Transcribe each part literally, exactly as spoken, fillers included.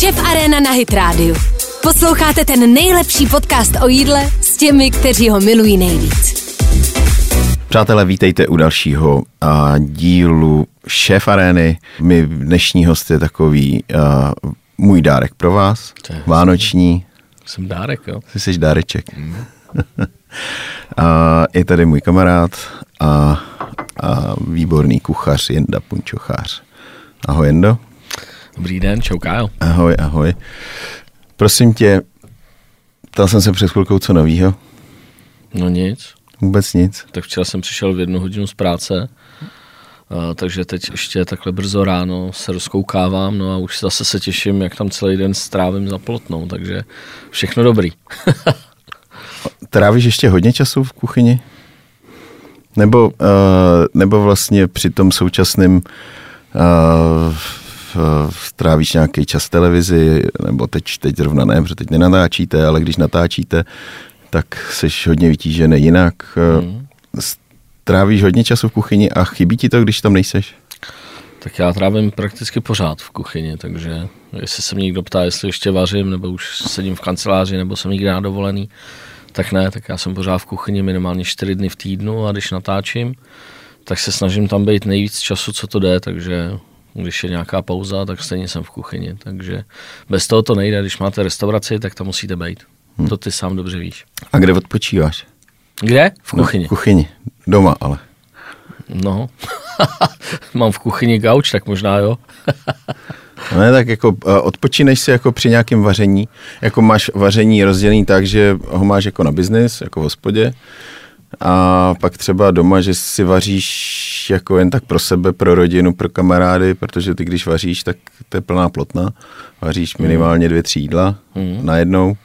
Chef Arena na Hit rádiu. Posloucháte ten nejlepší podcast o jídle s těmi, kteří ho milují nejvíc. Přátelé, vítejte u dalšího a, dílu Chef Areny. My dnešní host je takový a, můj dárek pro vás, vánoční. Jsem dárek, jo. Ty jsi dáreček. Mm. A je tady můj kamarád a, a výborný kuchař Jenda Punčochář. Ahoj, Jendo. Dobrý den, čau, Kájo. Ahoj, ahoj. Prosím tě, ptal jsem se před chvilkou co novýho. No nic. Vůbec nic. Tak včera jsem přišel v jednu hodinu z práce, takže teď ještě takhle brzo ráno se rozkoukávám, no a už zase se těším, jak tam celý den strávím za plotnou, takže všechno dobrý. Trávíš ještě hodně času v kuchyni? Nebo, uh, nebo vlastně při tom současném uh, trávíš nějaký čas televizi, nebo teď, teď zrovna ne, protože teď nenatáčíte, ale když natáčíte, tak seš hodně vytížený jinak. Mm. Trávíš hodně času v kuchyni a chybí ti to, když tam nejseš? Tak já trávím prakticky pořád v kuchyni, takže jestli se mě někdo ptá, jestli ještě vařím, nebo už sedím v kanceláři, nebo jsem někde na dovolený, tak ne, tak já jsem pořád v kuchyni minimálně čtyři dny v týdnu a když natáčím, tak se snažím tam být nejvíc času, co to jde, takže když je nějaká pauza, tak stejně jsem v kuchyni, takže bez toho to nejde, když máte restauraci, tak tam musíte být. Hmm. To ty sám dobře víš. A kde odpočíváš? Kde? V kuchyni. No, v kuchyni. Doma ale. No, mám v kuchyni gauč, tak možná jo. Ne, tak jako odpočíneš si jako při nějakém vaření, jako máš vaření rozdělený tak, že ho máš jako na biznis, jako v hospodě, a pak třeba doma, že si vaříš jako jen tak pro sebe, pro rodinu, pro kamarády, protože ty když vaříš, tak to je plná plotna, vaříš minimálně dvě, tři jídla mm. najednou. Uh,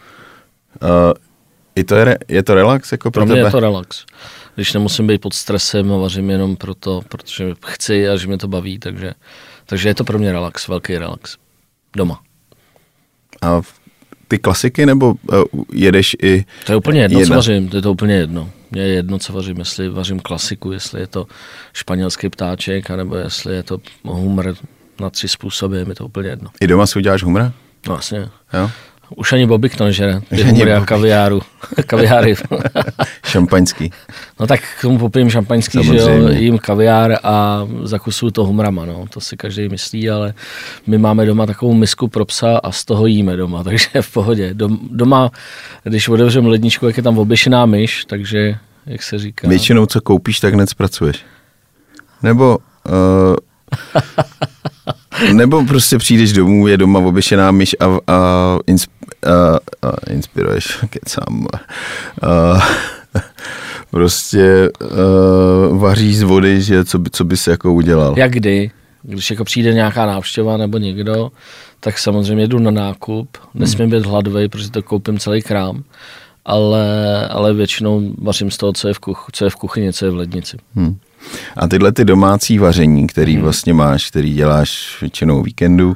je, to re, je to relax? Jako pro pro mě tebe? Je to relax. Když nemusím být pod stresem, vařím jenom proto, protože chci a že mě to baví, takže, takže je to pro mě relax, velký relax. Doma. A ty klasiky, nebo uh, jedeš i... To je úplně jedno, jedna. co vařím, to je to úplně jedno. Mně je jedno, co vařím, jestli vařím klasiku, jestli je to španělský ptáček, anebo jestli je to humr na tři způsoby, je mi to úplně jedno. I doma si uděláš humra? No vlastně. Jo? Už ani bobík to nežere, ty humory a kaviáru, kaviáry. Šampaňský. No tak k tomu popijím šampaňský, že jo, jím kaviár a zakusuju to humrama, no, to si každý myslí, ale my máme doma takovou misku pro psa a z toho jíme doma, takže v pohodě. Doma, když otevřeme ledničku, jak je tam oběšená myš, takže, jak se říká. Většinou, co koupíš, tak hned zpracuješ. Nebo... Uh... Nebo prostě přijdeš domů, je doma oběšená myš a, a, insp, a, a inspiruješ, kecám. A, prostě a, vaříš z vody, že co, by, co bys jako udělal. Jak kdy, když jako přijde nějaká návštěva nebo někdo, tak samozřejmě jdu na nákup, nesmím být hladovej, protože to koupím celý krám, ale, ale většinou vařím z toho, co je v, kuch, co je v kuchyni, co je v lednici. Hmm. A tyhle ty domácí vaření, který vlastně máš, který děláš většinou víkendu,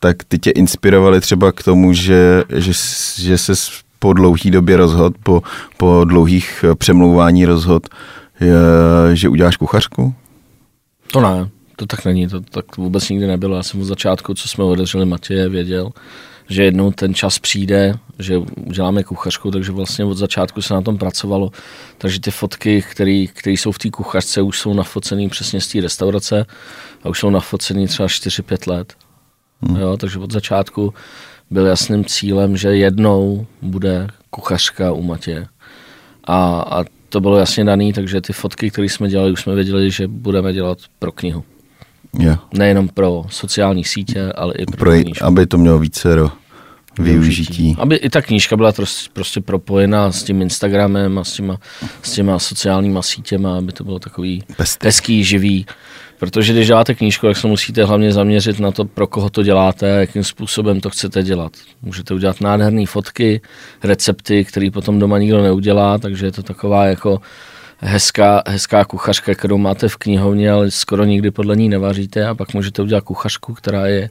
tak ty tě inspirovaly třeba k tomu, že, že, že se po dlouhý době rozhod, po, po dlouhých přemlouvání rozhod, že uděláš kuchařku? To ne, to tak není, to tak vůbec nikdy nebylo. Já jsem od začátku, co jsme odevřeli Matěje, věděl, že jednou ten čas přijde, že uděláme kuchařku, takže vlastně od začátku se na tom pracovalo. Takže ty fotky, které jsou v té kuchařce, už jsou nafocený přesně z té restaurace a už jsou nafocený třeba čtyři pět let. Hmm. Jo, takže od začátku byl jasným cílem, že jednou bude kuchařka u Matěje. A, a to bylo jasně daný, takže ty fotky, které jsme dělali, už jsme věděli, že budeme dělat pro knihu. Yeah. Nejenom pro sociální sítě, ale i pro, pro knížku. Aby to mělo vícero využití. Aby i ta knížka byla trost, prostě propojená s tím Instagramem a s těma, s těma sociálníma sítěma, aby to bylo takový hezký, živý. Protože když děláte knížku, tak se musíte hlavně zaměřit na to, pro koho to děláte, jakým způsobem to chcete dělat. Můžete udělat nádherné fotky, recepty, které potom doma nikdo neudělá, takže je to taková jako... Hezká, hezká kuchařka, kterou máte v knihovně, ale skoro nikdy podle ní nevaříte a pak můžete udělat kuchařku, která je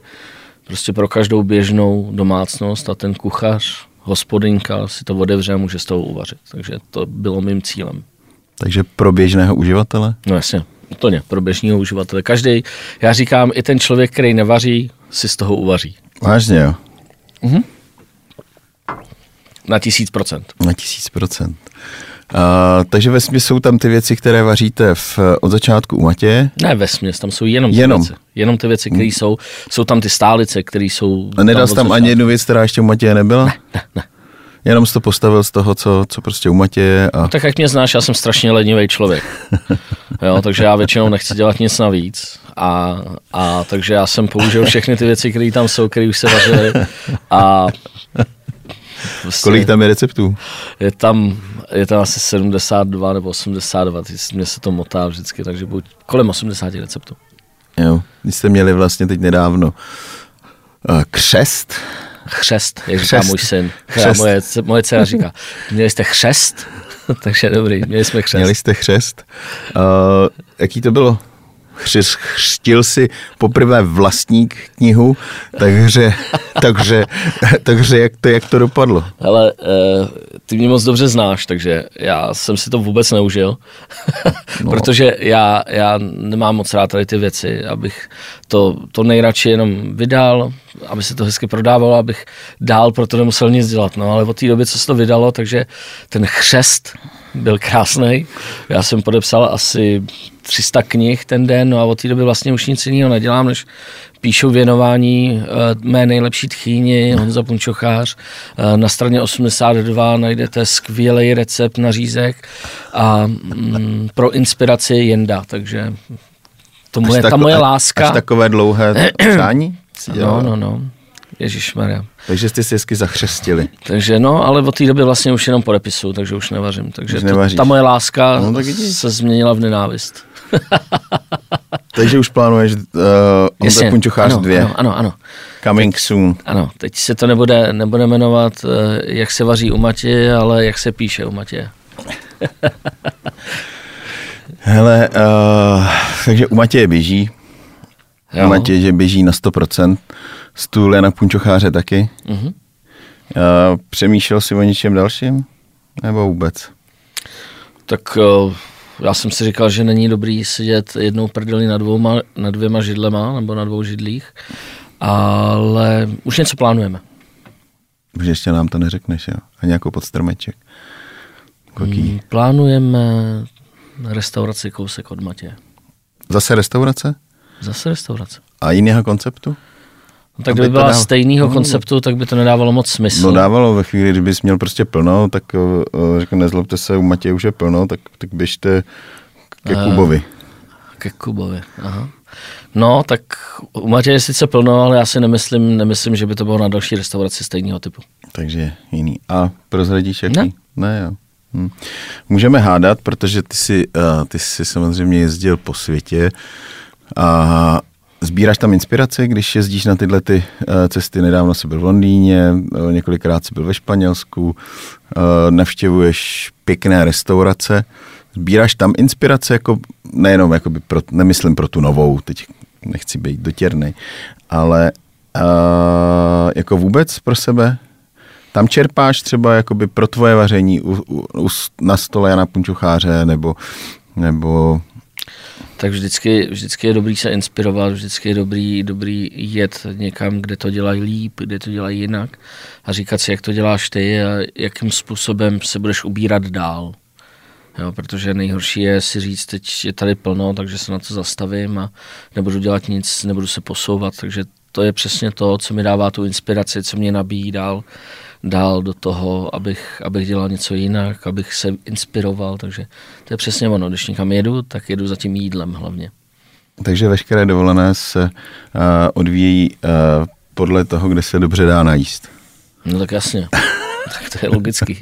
prostě pro každou běžnou domácnost a ten kuchař, hospodinka si to odevře a může z toho uvařit. Takže to bylo mým cílem. Takže pro běžného uživatele? No jasně, to ne, pro běžného uživatele. Každý, já říkám, i ten člověk, který nevaří, si z toho uvaří. Vážně jo? Mhm. Na tisíc procent. Na tisíc procent. Uh, takže vesměs jsou tam ty věci, které vaříte v, od začátku u Matěje? Ne vesměs, tam jsou jenom ty jenom. věci. Jenom ty věci, které hmm. jsou. Jsou tam ty stálice, které jsou... A nedal jsi tam ani jednu věc, která ještě u Matěje nebyla? Ne, ne, ne. Jenom jsi to postavil z toho, co, co prostě u Matěje a... No, tak jak mě znáš, já jsem strašně lednivý člověk. Jo, takže já většinou nechci dělat nic navíc. A, a takže já jsem použil všechny ty věci, které tam jsou, které už se vařily. A... Vlastně, kolik tam je receptů? Je tam, je tam asi sedmdesát dva nebo osmdesát dva, mě se to motá vždycky, takže buď kolem osmdesáti receptů. Jo, vy jste měli vlastně teď nedávno uh, křest. Chřest, jak říká můj syn. Moje, moje dcera říká, měli jste chřest? Takže dobrý, měli jsme chřest. Měli jste chřest. Uh, jaký to bylo? Chřtil si poprvé vlastní knihu, takže, takže, takže jak, to, jak to dopadlo? Hele, ty mě moc dobře znáš, takže já jsem si to vůbec neužil, no. Protože já, já nemám moc rád tady ty věci, abych to, to nejradši jenom vydal, aby se to hezky prodávalo, abych dál proto nemusel nic dělat, no ale od té doby, co se to vydalo, takže ten chřest byl krásnej, já jsem podepsal asi tři sta knih ten den, no a od té doby vlastně už nic jiného nedělám, než píšu věnování uh, mé nejlepší tchýni, Honza Punčochář. Uh, na straně osmdesát dva najdete skvělý recept na řízek a mm, pro inspiraci Jenda, takže to moje, tako, ta moje láska. Až takové dlouhé přání? No, no, no. Ježišmarja. Takže jste si hezky zachřestili. Takže no, ale od té doby vlastně už jenom podepisuju, takže už nevařím. Takže to, ta moje láska no, se změnila v nenávist. Takže už plánuješ uh, Honza Punčochář dvě. Ano, ano, ano. Coming teď, soon. Ano, teď se to nebude, nebude jmenovat uh, jak se vaří u Matěje, ale jak se píše u Matěje. Hele, uh, takže u Matěje běží. Jo. U Matěje, že běží na sto procent. Stůl je na Punčocháře taky. Uh-huh. Uh, přemýšlel jsi o něčem dalším? Nebo vůbec? Tak... Uh... Já jsem si říkal, že není dobrý sedět jednou prdeli na, dvouma, na dvěma židlema nebo na dvou židlích, ale už něco plánujeme. Už ještě nám to neřekneš, jo? A nějakou podstrmeček. Hmm, plánujeme restauraci kousek od Matěje. Zase restaurace? Zase restaurace. A jiného konceptu? No, tak kdyby byla dál... stejného konceptu, tak by to nedávalo moc smysl. No dávalo ve chvíli, kdybys měl prostě plno, tak řekl, nezlobte se, u Matěje už je plno, tak, tak běžte ke Kubovi. Ke Kubovi, aha. No, tak u Matěje je sice plno, ale já si nemyslím, nemyslím, že by to bylo na další restauraci stejného typu. Takže jiný. A prozradíš jaký? Ne. Ne, jo. Hm. Můžeme hádat, protože ty jsi, uh, ty jsi samozřejmě jezdil po světě a sbíráš tam inspiraci, když jezdíš na tyhle ty cesty? Nedávno jsi byl v Londýně, několikrát jsi byl ve Španělsku, navštěvuješ pěkné restaurace. Sbíráš tam inspirace, jako, nejenom jakoby pro, nemyslím pro tu novou, teď nechci být dotěrnej, ale uh, jako vůbec pro sebe? Tam čerpáš třeba jakoby pro tvoje vaření u, u, na stole Jana Punčocháře nebo... nebo tak vždycky, vždycky je dobrý se inspirovat, vždycky je dobrý, dobrý jet někam, kde to dělají líp, kde to dělají jinak a říkat si, jak to děláš ty a jakým způsobem se budeš ubírat dál. Jo, protože nejhorší je si říct, teď je tady plno, takže se na to zastavím a nebudu dělat nic, nebudu se posouvat, takže to je přesně to, co mi dává tu inspiraci, co mě nabíjí dál, dál do toho, abych, abych dělal něco jinak, abych se inspiroval, takže to je přesně ono. Když někam jedu, tak jedu za tím jídlem hlavně. Takže veškeré dovolené se uh, odvíjí uh, podle toho, kde se dobře dá najíst. No tak jasně, tak to je logický.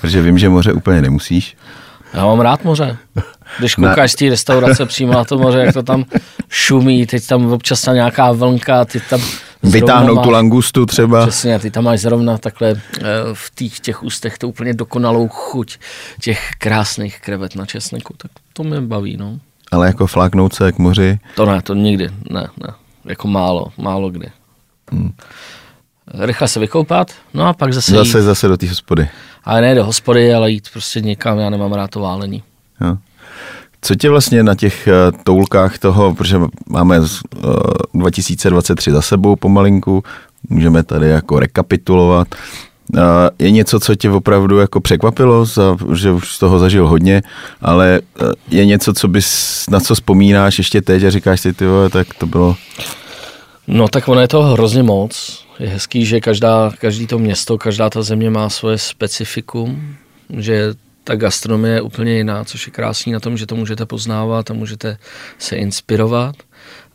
Protože vím, že moře úplně nemusíš. Já mám rád moře. Když koukáš z té restaurace přímo na to moře, jak to tam šumí, teď tam občas tam nějaká vlnka, ty tam vytáhnou tu langustu třeba. Přesně, ty tam máš zrovna takhle v těch, těch ústech to úplně dokonalou chuť těch krásných krevet na česneku, tak to mě baví, no. Ale jako fláknout se k moři? To ne, to nikdy, ne, ne. Jako málo, málo kdy. Hmm. Rychle se vykoupat, no a pak zase Zase, jít. zase do té hospody. Ale ne do hospody, ale jít prostě někam, já nemám rád to válení. Jo. Co tě vlastně na těch uh, toulkách toho, protože máme uh, dva tisíce dvacet tři za sebou pomalinku, můžeme tady jako rekapitulovat. Je něco, co tě opravdu jako překvapilo, že už z toho zažil hodně, ale je něco, co bys, na co vzpomínáš ještě teď a říkáš si, ty vole, tak to bylo... No tak ono je to hrozně moc. Je hezký, že každá, každý to město, každá ta země má svoje specifikum, že ta gastronomie je úplně jiná, což je krásný na tom, že to můžete poznávat a můžete se inspirovat,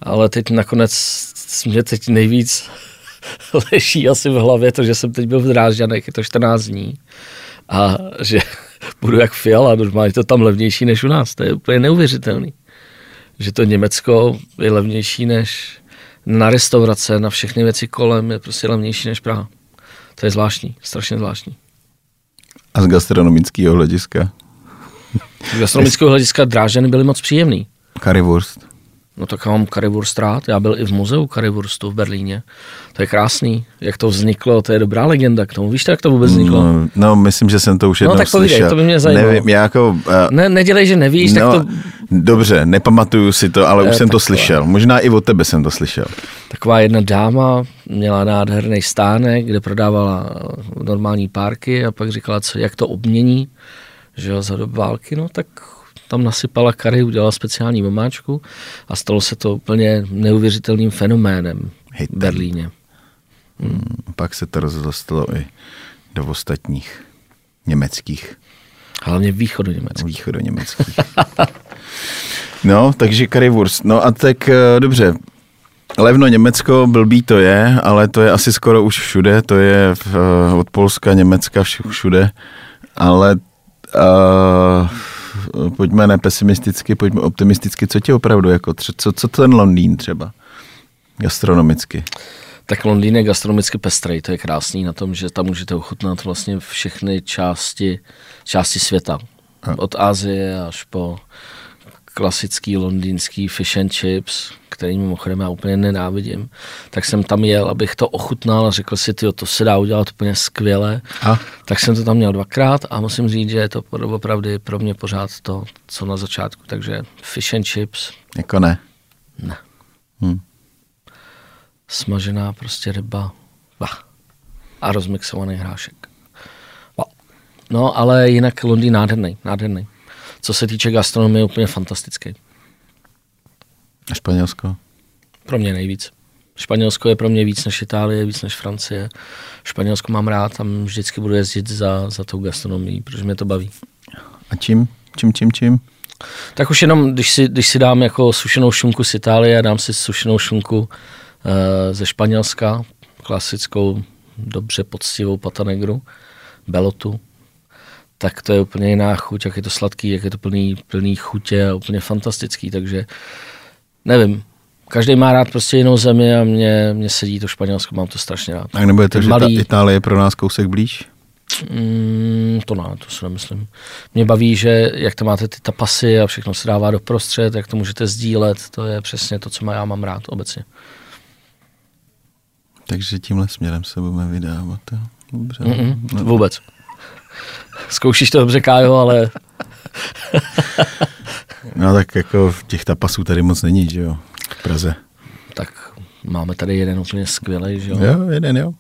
ale teď nakonec mě teď nejvíc leží asi v hlavě to, že jsem teď byl v Drážďanech, je to čtrnáct dní a že budu jak Fiala, normálně to tam levnější než u nás, to je úplně neuvěřitelný, že to Německo je levnější než na restaurace, na všechny věci kolem je prostě levnější než Praha. To je zvláštní, strašně zvláštní. A z gastronomického hlediska? Z gastronomického hlediska Drážďany byly moc příjemný. Currywurst. No tak já mám currywurst rád, já byl i v muzeu currywurstu v Berlíně. To je krásný, jak to vzniklo, to je dobrá legenda k tomu. Víš to, jak to vůbec vzniklo? No, no myslím, že jsem to už jednou no, tak povídej, slyšel. To by mě zajímalo. Nevím, já jako, uh, ne, nedělej, že nevíš, no, tak to... Dobře, nepamatuju si to, ale ne, už jsem to slyšel. Možná i od tebe jsem to slyšel. Taková jedna dáma měla nádherný stánek, kde prodávala normální párky a pak říkala, co, jak to obmění, že jo, za dob války, no tak... Tam nasypala curry, udělala speciální omáčku a stalo se to úplně neuvěřitelným fenoménem Hej, v Berlíně. Hmm. Pak se to rozrostlo i do ostatních německých. Hlavně východoněmeckých. Východoněmeckých. No, takže currywurst. No a tak dobře. Levno Německo, blbý to je, ale to je asi skoro už všude. To je od Polska, Německa, všude. Ale... Uh, Pojďme ne pesimisticky, pojďme optimisticky. Co tě opravdu, jako, co, co ten Londýn třeba, gastronomicky? Tak Londýn je gastronomicky pestrej, to je krásný na tom, že tam můžete ochutnat vlastně všechny části, části světa. A. Od Asie až po klasický londýnský fish and chips, který mimochodem já úplně nenávidím, tak jsem tam jel, abych to ochutnal a řekl si, tyjo, to se dá udělat úplně skvěle. A? Tak jsem to tam měl dvakrát a musím říct, že je to opravdu pro mě pořád to, co na začátku, takže fish and chips. Jako ne? Ne. Hmm. Smažená prostě ryba bah. A rozmixovaný hrášek. Bah. No, ale jinak Londýn nádherný, nádherný. Co se týče gastronomie, je úplně fantastický. A Španělsko? Pro mě nejvíc. Španělsko je pro mě víc než Itálie, víc než Francie. Španělsko mám rád, tam vždycky budu jezdit za, za tou gastronomií, protože mě to baví. A čím? Čím, čím, čím? Tak už jenom, když si, když si dám jako sušenou šunku z Itálie, dám si sušenou šunku uh, ze Španělska, klasickou, dobře poctivou patanegru, belotu, tak to je úplně jiná chuť, jak je to sladký, jak je to plný, plný chutě a úplně fantastický, takže nevím, každý má rád prostě jinou zemi a mě, mě sedí to Španělsko, mám to strašně rád. Tak nebo je to, že malý... ta Itálie je pro nás kousek blíž? Mm, to ne, to si nemyslím. Mě baví, že jak tam máte ty tapasy a všechno se dává doprostřed, jak to můžete sdílet, to je přesně to, co já mám rád obecně. Takže tímhle směrem se budeme vydávat, jo? Dobře. Mm-mm, vůbec. Zkoušíš to dobře, Kájo, ale... No tak jako těch tapasů tady moc není, že jo, v Praze. Tak máme tady jeden úplně skvělej, že jo? Jo, jeden, jo.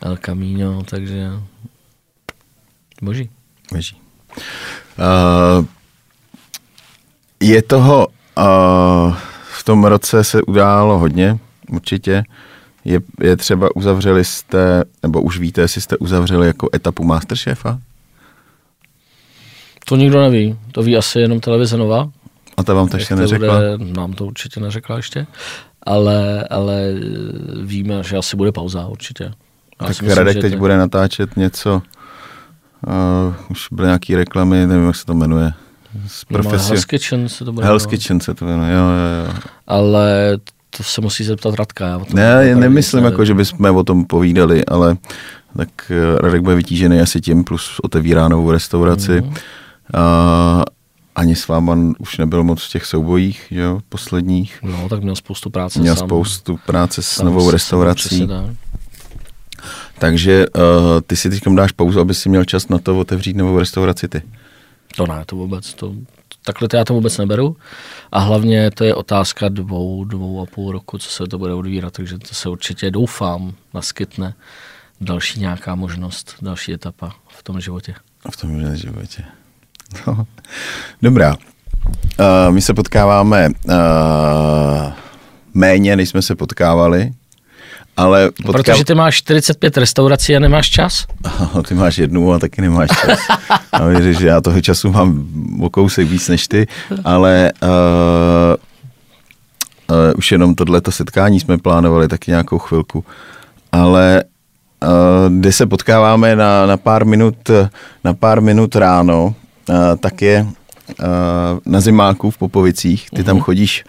El Camino, takže... Boží. Boží. Uh, je toho... Uh, v tom roce se událo hodně, určitě. Je, je třeba uzavřeli jste, nebo už víte, jestli jste uzavřeli jako etapu Masterchefa? To nikdo neví, to ví asi jenom televize Nova. A ta vám to ještě neřekla? Bude, nám to určitě neřekla ještě, ale, ale víme, že asi bude pauza určitě. Já tak myslím, Radek teď to... bude natáčet něco, uh, už byly nějaký reklamy, nevím, jak se to jmenuje. No, Hell's Kitchen se to bude Hell's Kitchen se to jmenuje, jo, jo, jo. Ale... To se musí zeptat Radka. Já ne, nemyslím, jako, že bychom o tom povídali, ale tak Radek bude vytížený asi tím, plus otevírá novou restauraci. Mm. A, ani s váma už nebyl moc v těch soubojích, jo, posledních. No, tak měl spoustu práce měl sám. Měl spoustu práce s novou restaurací. Takže uh, ty si teďka dáš pauzu, aby si měl čas na to otevřít novou restauraci ty. To ne, to vůbec, to... takhle to já to vůbec neberu. A hlavně to je otázka dvou, dvou a půl roku, co se to bude odvírat, takže to se určitě, doufám, naskytne další nějaká možnost, další etapa v tom životě. V tom životě. No. Dobrá. Uh, my se potkáváme uh, méně, než jsme se potkávali. Ale potká... Protože ty máš čtyřicet pět restaurací a nemáš čas? Ty máš jednu a taky nemáš čas. A věříš, že já toho času mám o kousek víc než ty, ale uh, uh, už jenom tohleto setkání jsme plánovali taky nějakou chvilku. Ale uh, kde se potkáváme na, na, pár minut, na pár minut ráno, uh, tak je uh, na Zimáku v Popovicích. Ty tam chodíš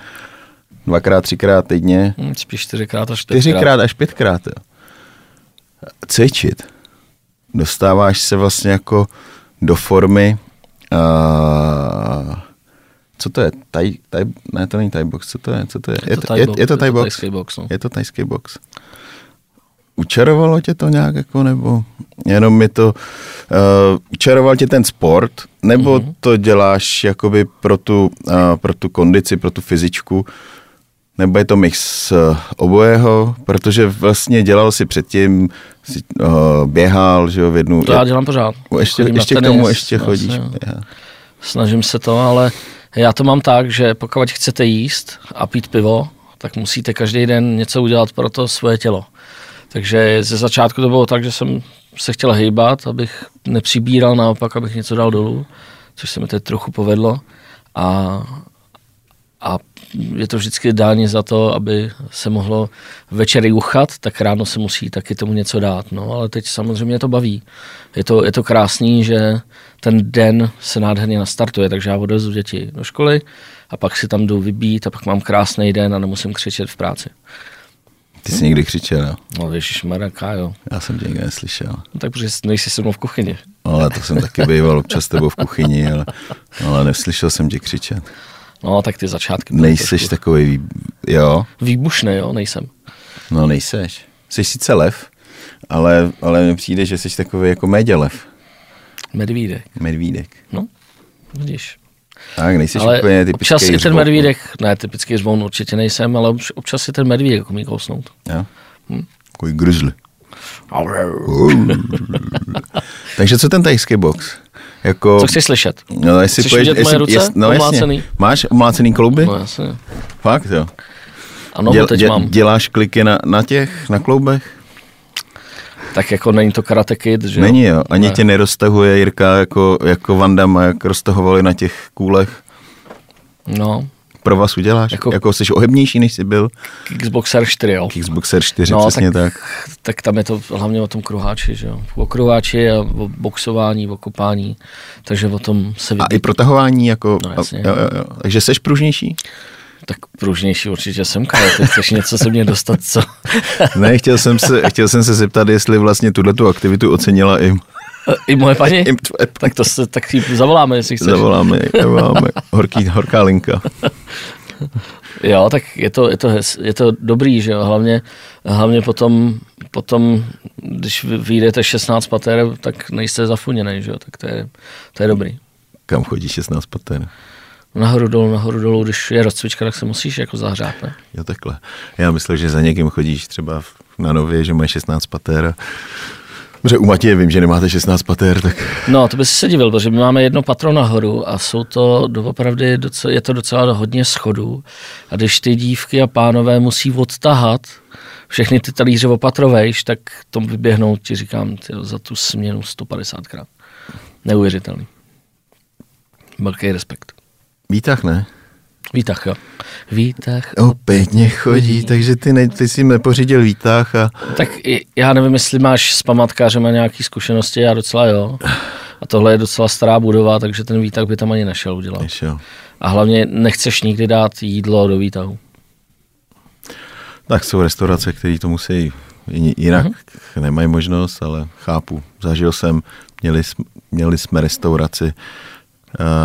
dvakrát, třikrát týdně. Spíš čtyřikrát až pětkrát. Čtyřikrát až pětkrát, jo. Cvičit. Dostáváš se vlastně jako do formy, uh, co to je? Taj, taj, ne, to není Thai box, co to je? Co to je? Je to, je, je, je to Thai box. Thajský box, no. Je to thajský box. Učarovalo tě to nějak, jako, nebo jenom mi to, uh, učaroval tě ten sport, nebo mm-hmm. to děláš jakoby pro tu, uh, pro tu kondici, pro tu fyzičku, nebo je to mix uh, obojeho, protože vlastně dělal si předtím, si, uh, běhal, že jo, v jednu... To já dělám pořád. Ještě, ještě k tomu ještě chodíš. Vlastně, snažím se to, ale já to mám tak, že pokud chcete jíst a pít pivo, tak musíte každý den něco udělat pro to svoje tělo. Takže ze začátku to bylo tak, že jsem se chtěl hejbat, abych nepřibíral, naopak, abych něco dal dolů, což se mi teď trochu povedlo. A, a je to vždycky dáně za to, aby se mohlo večer juchat, tak ráno se musí taky tomu něco dát. No, ale teď samozřejmě to baví. Je to, je to krásný, že ten den se nádherně nastartuje, takže já odvezu děti do školy a pak si tam jdu vybít a pak mám krásný den a nemusím křičet v práci. Ty jsi někdy křičel, jo? No, ježišmarja, Kájo. Já jsem tě nikdy neslyšel. No, tak protože nejsi se mnou v kuchyni. No, ale to jsem taky býval občas s tebou v kuchyni, ale, ale neslyšel jsem tě křičet. No, tak ty začátky... Nejseš takový, jo? Výbušný, jo, nejsem. No, nejseš. Jsi sice lev, ale, ale mi přijde, že jsi takový jako médělev. Medvídek. Medvídek. No, vidíš. Tak, nejsi ale úplně typický občas i ten medvídek, ne, typický řvoun určitě nejsem, ale obč, občas i ten medvídek jako umí kousnout. Jo? Hm? Takový grizzly. Takže co ten thajský box? Jako, co chceš slyšet? No, jestli chceš pojď, vidět jestli, moje ruce? Jest, no, omlácený. Jasně. Máš omlácený klouby? No jasně. Fakt, jo? Ano, děl, teď děl, mám. Děláš kliky na, na těch, na kloubech? Tak jako není to Karate Kid, že jo? Není, jo. Ani ne. Tě neroztahuje Jirka jako, jako Van Damme, jak roztahovali na těch kůlech. No. Pro vás uděláš? Jako, jako jsi ohebnější, než jsi byl? Kickboxer čtyři, jo. Kickboxer čtyři, no, přesně tak, tak. Tak tam je to hlavně o tom kruháči, že jo. O kruháči a o boxování, o kopání. Takže o tom se vidí. A i protahování jako... No, jasně, a, jo, jo, jo. Takže jsi pružnější? Tak pružnější určitě jsem, Kájo, ty chceš něco se mě dostat, co? Ne, chtěl jsem se, chtěl jsem se zeptat, jestli vlastně tuhletu aktivitu ocenila i... I moje paní? I tvoje paní. Tak to se, tak ji zavoláme, jestli chceš. Zavoláme, zavoláme. Horký, horká linka. Jo, tak je to, je to, je to dobrý, že jo, hlavně, hlavně potom, potom, když vyjdete šestnáct pater, tak nejste zafuněnej, že jo, tak to je, to je dobrý. Kam chodí šestnáct pater? Nahoru dolů, nahoru dolů, když je rozcvička, tak se musíš jako zahřát, ne? Jo, takhle. Já myslel, že za někým chodíš třeba na Nově, že mají šestnáct pater. Protože u Matěje vím, že nemáte šestnáct pater, tak... No, to bys se divil, protože my máme jedno patro nahoru a jsou to doopravdy, je to docela hodně schodů. A když ty dívky a pánové musí odtahat všechny ty talíře opatrovejš, tak tomu vyběhnou, ti říkám, tyjo, za tu směnu sto padesátkrát. Neuvěřitelný. Velký respekt. Výtah, ne? Výtah, jo. Výtah. Opět nechodí, takže ty, ne, ty jsi nepořídil výtah a... Tak já nevím, jestli máš s památkářem nějaké zkušenosti, já docela jo. A tohle je docela stará budova, takže ten výtah by tam ani nešel udělat. Nešel. A hlavně nechceš nikdy dát jídlo do výtahu. Tak jsou restaurace, které to musí jinak, uh-huh. nemají možnost, ale chápu. Zažil jsem, měli, měli jsme restauraci,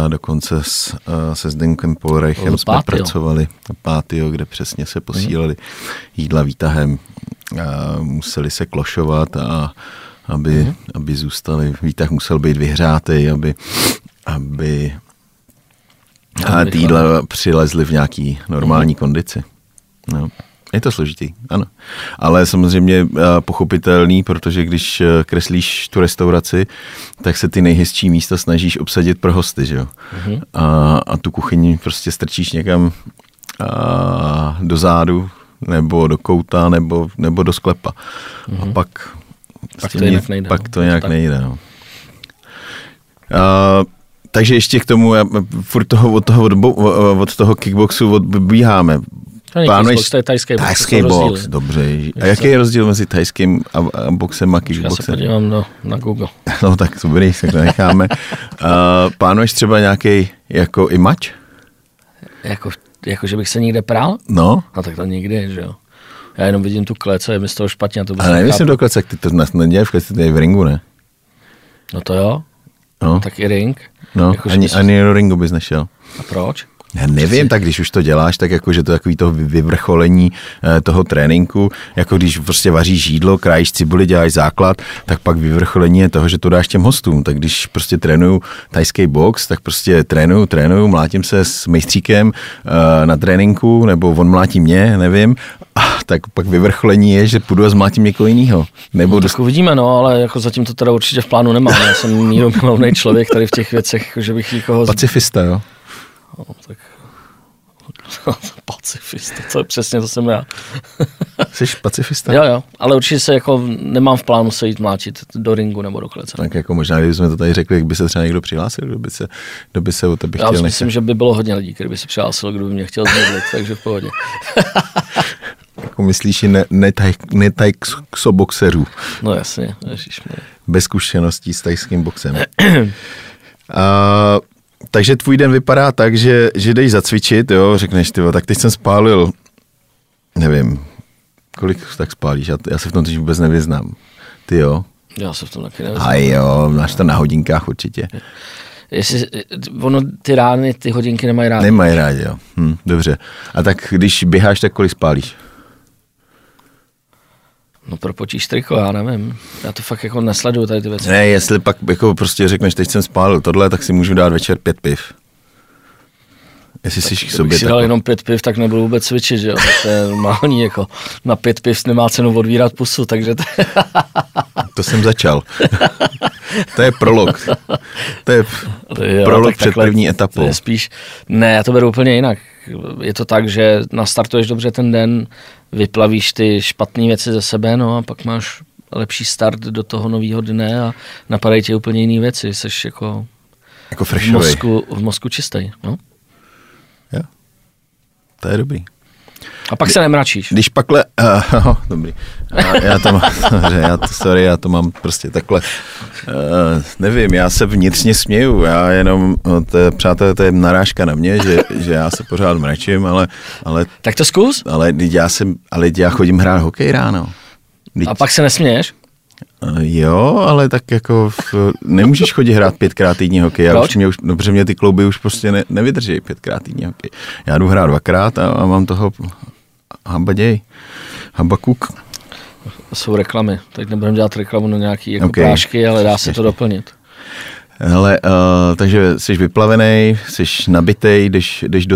Uh, dokonce s, uh, se Zdenkem Pohlreichem jsme pracovali na pátio, kde přesně se posílali jídla výtahem. Uh, museli se klošovat, a aby, mm. aby zůstali. Výtah musel být vyhřátej, aby, aby Ale ty jídla přilezly v nějaký normální mm-hmm. kondici. No. Je to složitý, ano. Ale samozřejmě pochopitelný, protože když kreslíš tu restauraci, tak se ty nejhezčí místa snažíš obsadit pro hosty, že jo? Mm-hmm. A, a tu kuchyni prostě strčíš někam a, do zádu, nebo do kouta, nebo, nebo do sklepa. Mm-hmm. A pak, pak to jinak nejde. Pak to nějak nejde, no. A, takže ještě k tomu, já, furt toho, od, toho, od toho kickboxu odbíháme. Plánuješ, to je tajský box. Tajský box, dobře. A jaký je rozdíl mezi tajským a, a boxem a kickboxem? Já se podívám na, na Google. No tak dobrý, tak to necháme. uh, plánuješ třeba nějaký jako i mač? Jako, jako, že bych se někde prál? No. No tak to nikdy, že jo. Já jenom vidím tu klece, je mi z toho špatně. To ale nevím, jsem do klece, ty to neděláš v klece, ty je v ringu, ne? No to jo. No. Tak i ring. No, jako, ani, ani se... do ringu bys nešel. A proč? Já nevím, tak když už to děláš, tak jakože to takový to vyvrcholení toho tréninku, jako když prostě vaříš jídlo, krájíš cibuli, děláš základ, tak pak vyvrcholení je toho, že to dáš těm hostům. Tak když prostě trénuju tajský box, tak prostě trénuju, trénuju, mlátím se s mistříkem na tréninku, nebo on mlátí mě, nevím, a tak pak vyvrcholení je, že půjdu a zmlátím někoho jiného. Nebo no, tak uvidíme, no, ale jako zatím to teda určitě v plánu nemám. Já jsem mírumilovnej člověk tady v těch věcech, že bych někoho... Pacifista, jo? No, tak pacifista, to je přesně, to jsem já. Jsi pacifista? Jo, jo, ale určitě se jako nemám v plánu se jít mláčit do ringu nebo do klece. Tak jako možná, kdybychom to tady řekli, jak by se třeba někdo přihlásil, kdo by se, kdo by se o tebe chtěl. Já myslím, nechtěl. Že by bylo hodně lidí, kdyby se přihlásil, kdo by mě chtěl změdlit, takže v pohodě. Jako myslíš i netajksoboxerů. No jasně, ježišmě. Bez zkušeností s tajským boxem. A... Takže tvůj den vypadá tak, že, že jdeš zacvičit, jo, řekneš, tyvo, tak teď jsem spálil, nevím, kolik tak spálíš, já, já se v tom teď vůbec nevyznám, ty jo? Já se v tom taky nevyznám. A jo, máš to na hodinkách určitě. Jestli, ono ty rány, ty hodinky nemají rádi. Nemají rádi, jo, hm, dobře. A tak když běháš, tak kolik spálíš? No propočíš triko, já nevím. Já to fakt jako nesleduju tady ty věci. Ne, jestli pak jako prostě řekneš, teď jsem spálil tohle, tak si můžu dát večer pět piv. Jestli tak, si k sobě si dal jenom pět piv, tak nebudu vůbec cvičit, že jo. Tak to je normální, jako na pět piv nemá cenu odvírat pusu, takže... To, to jsem začal. To je prolog. To je jo, prolog před takhle, první etapou. To je spíš... Ne, já to beru úplně jinak. Je to tak, že nastartuješ dobře ten den, vyplavíš ty špatné věci ze sebe, no a pak máš lepší start do toho nového dne a napadají tě úplně jiné věci, seš jako, jako v, mozku, v mozku čistý, no. Jo, to je dobrý. A pak Kdy, se nemračíš. Když pakle, uh, oh, dobrý, já, já to mám, já to, sorry, já to mám prostě takhle, uh, nevím, já se vnitřně směju, já jenom, no, to je, přátelé, to je narážka na mě, že, že já se pořád mračím, ale, ale... Tak to zkus. Ale já, jsem, ale já chodím hrát hokej ráno. Vždyť... A pak se nesměješ? Jo, ale tak jako v, nemůžeš chodit hrát pětkrát týdně hokej. Já už mě už, dobře, mě ty klouby už prostě ne, nevydrží pětkrát týdně hokej. Já jdu hrát dvakrát a, a mám toho habaděj, habakuk. Jsou reklamy, tak nebudeme dělat reklamu na nějaký jako okay. prášky, ale dá se to doplnit. Hele, uh, takže jsi vyplavený, jsi nabitej, jdeš, jdeš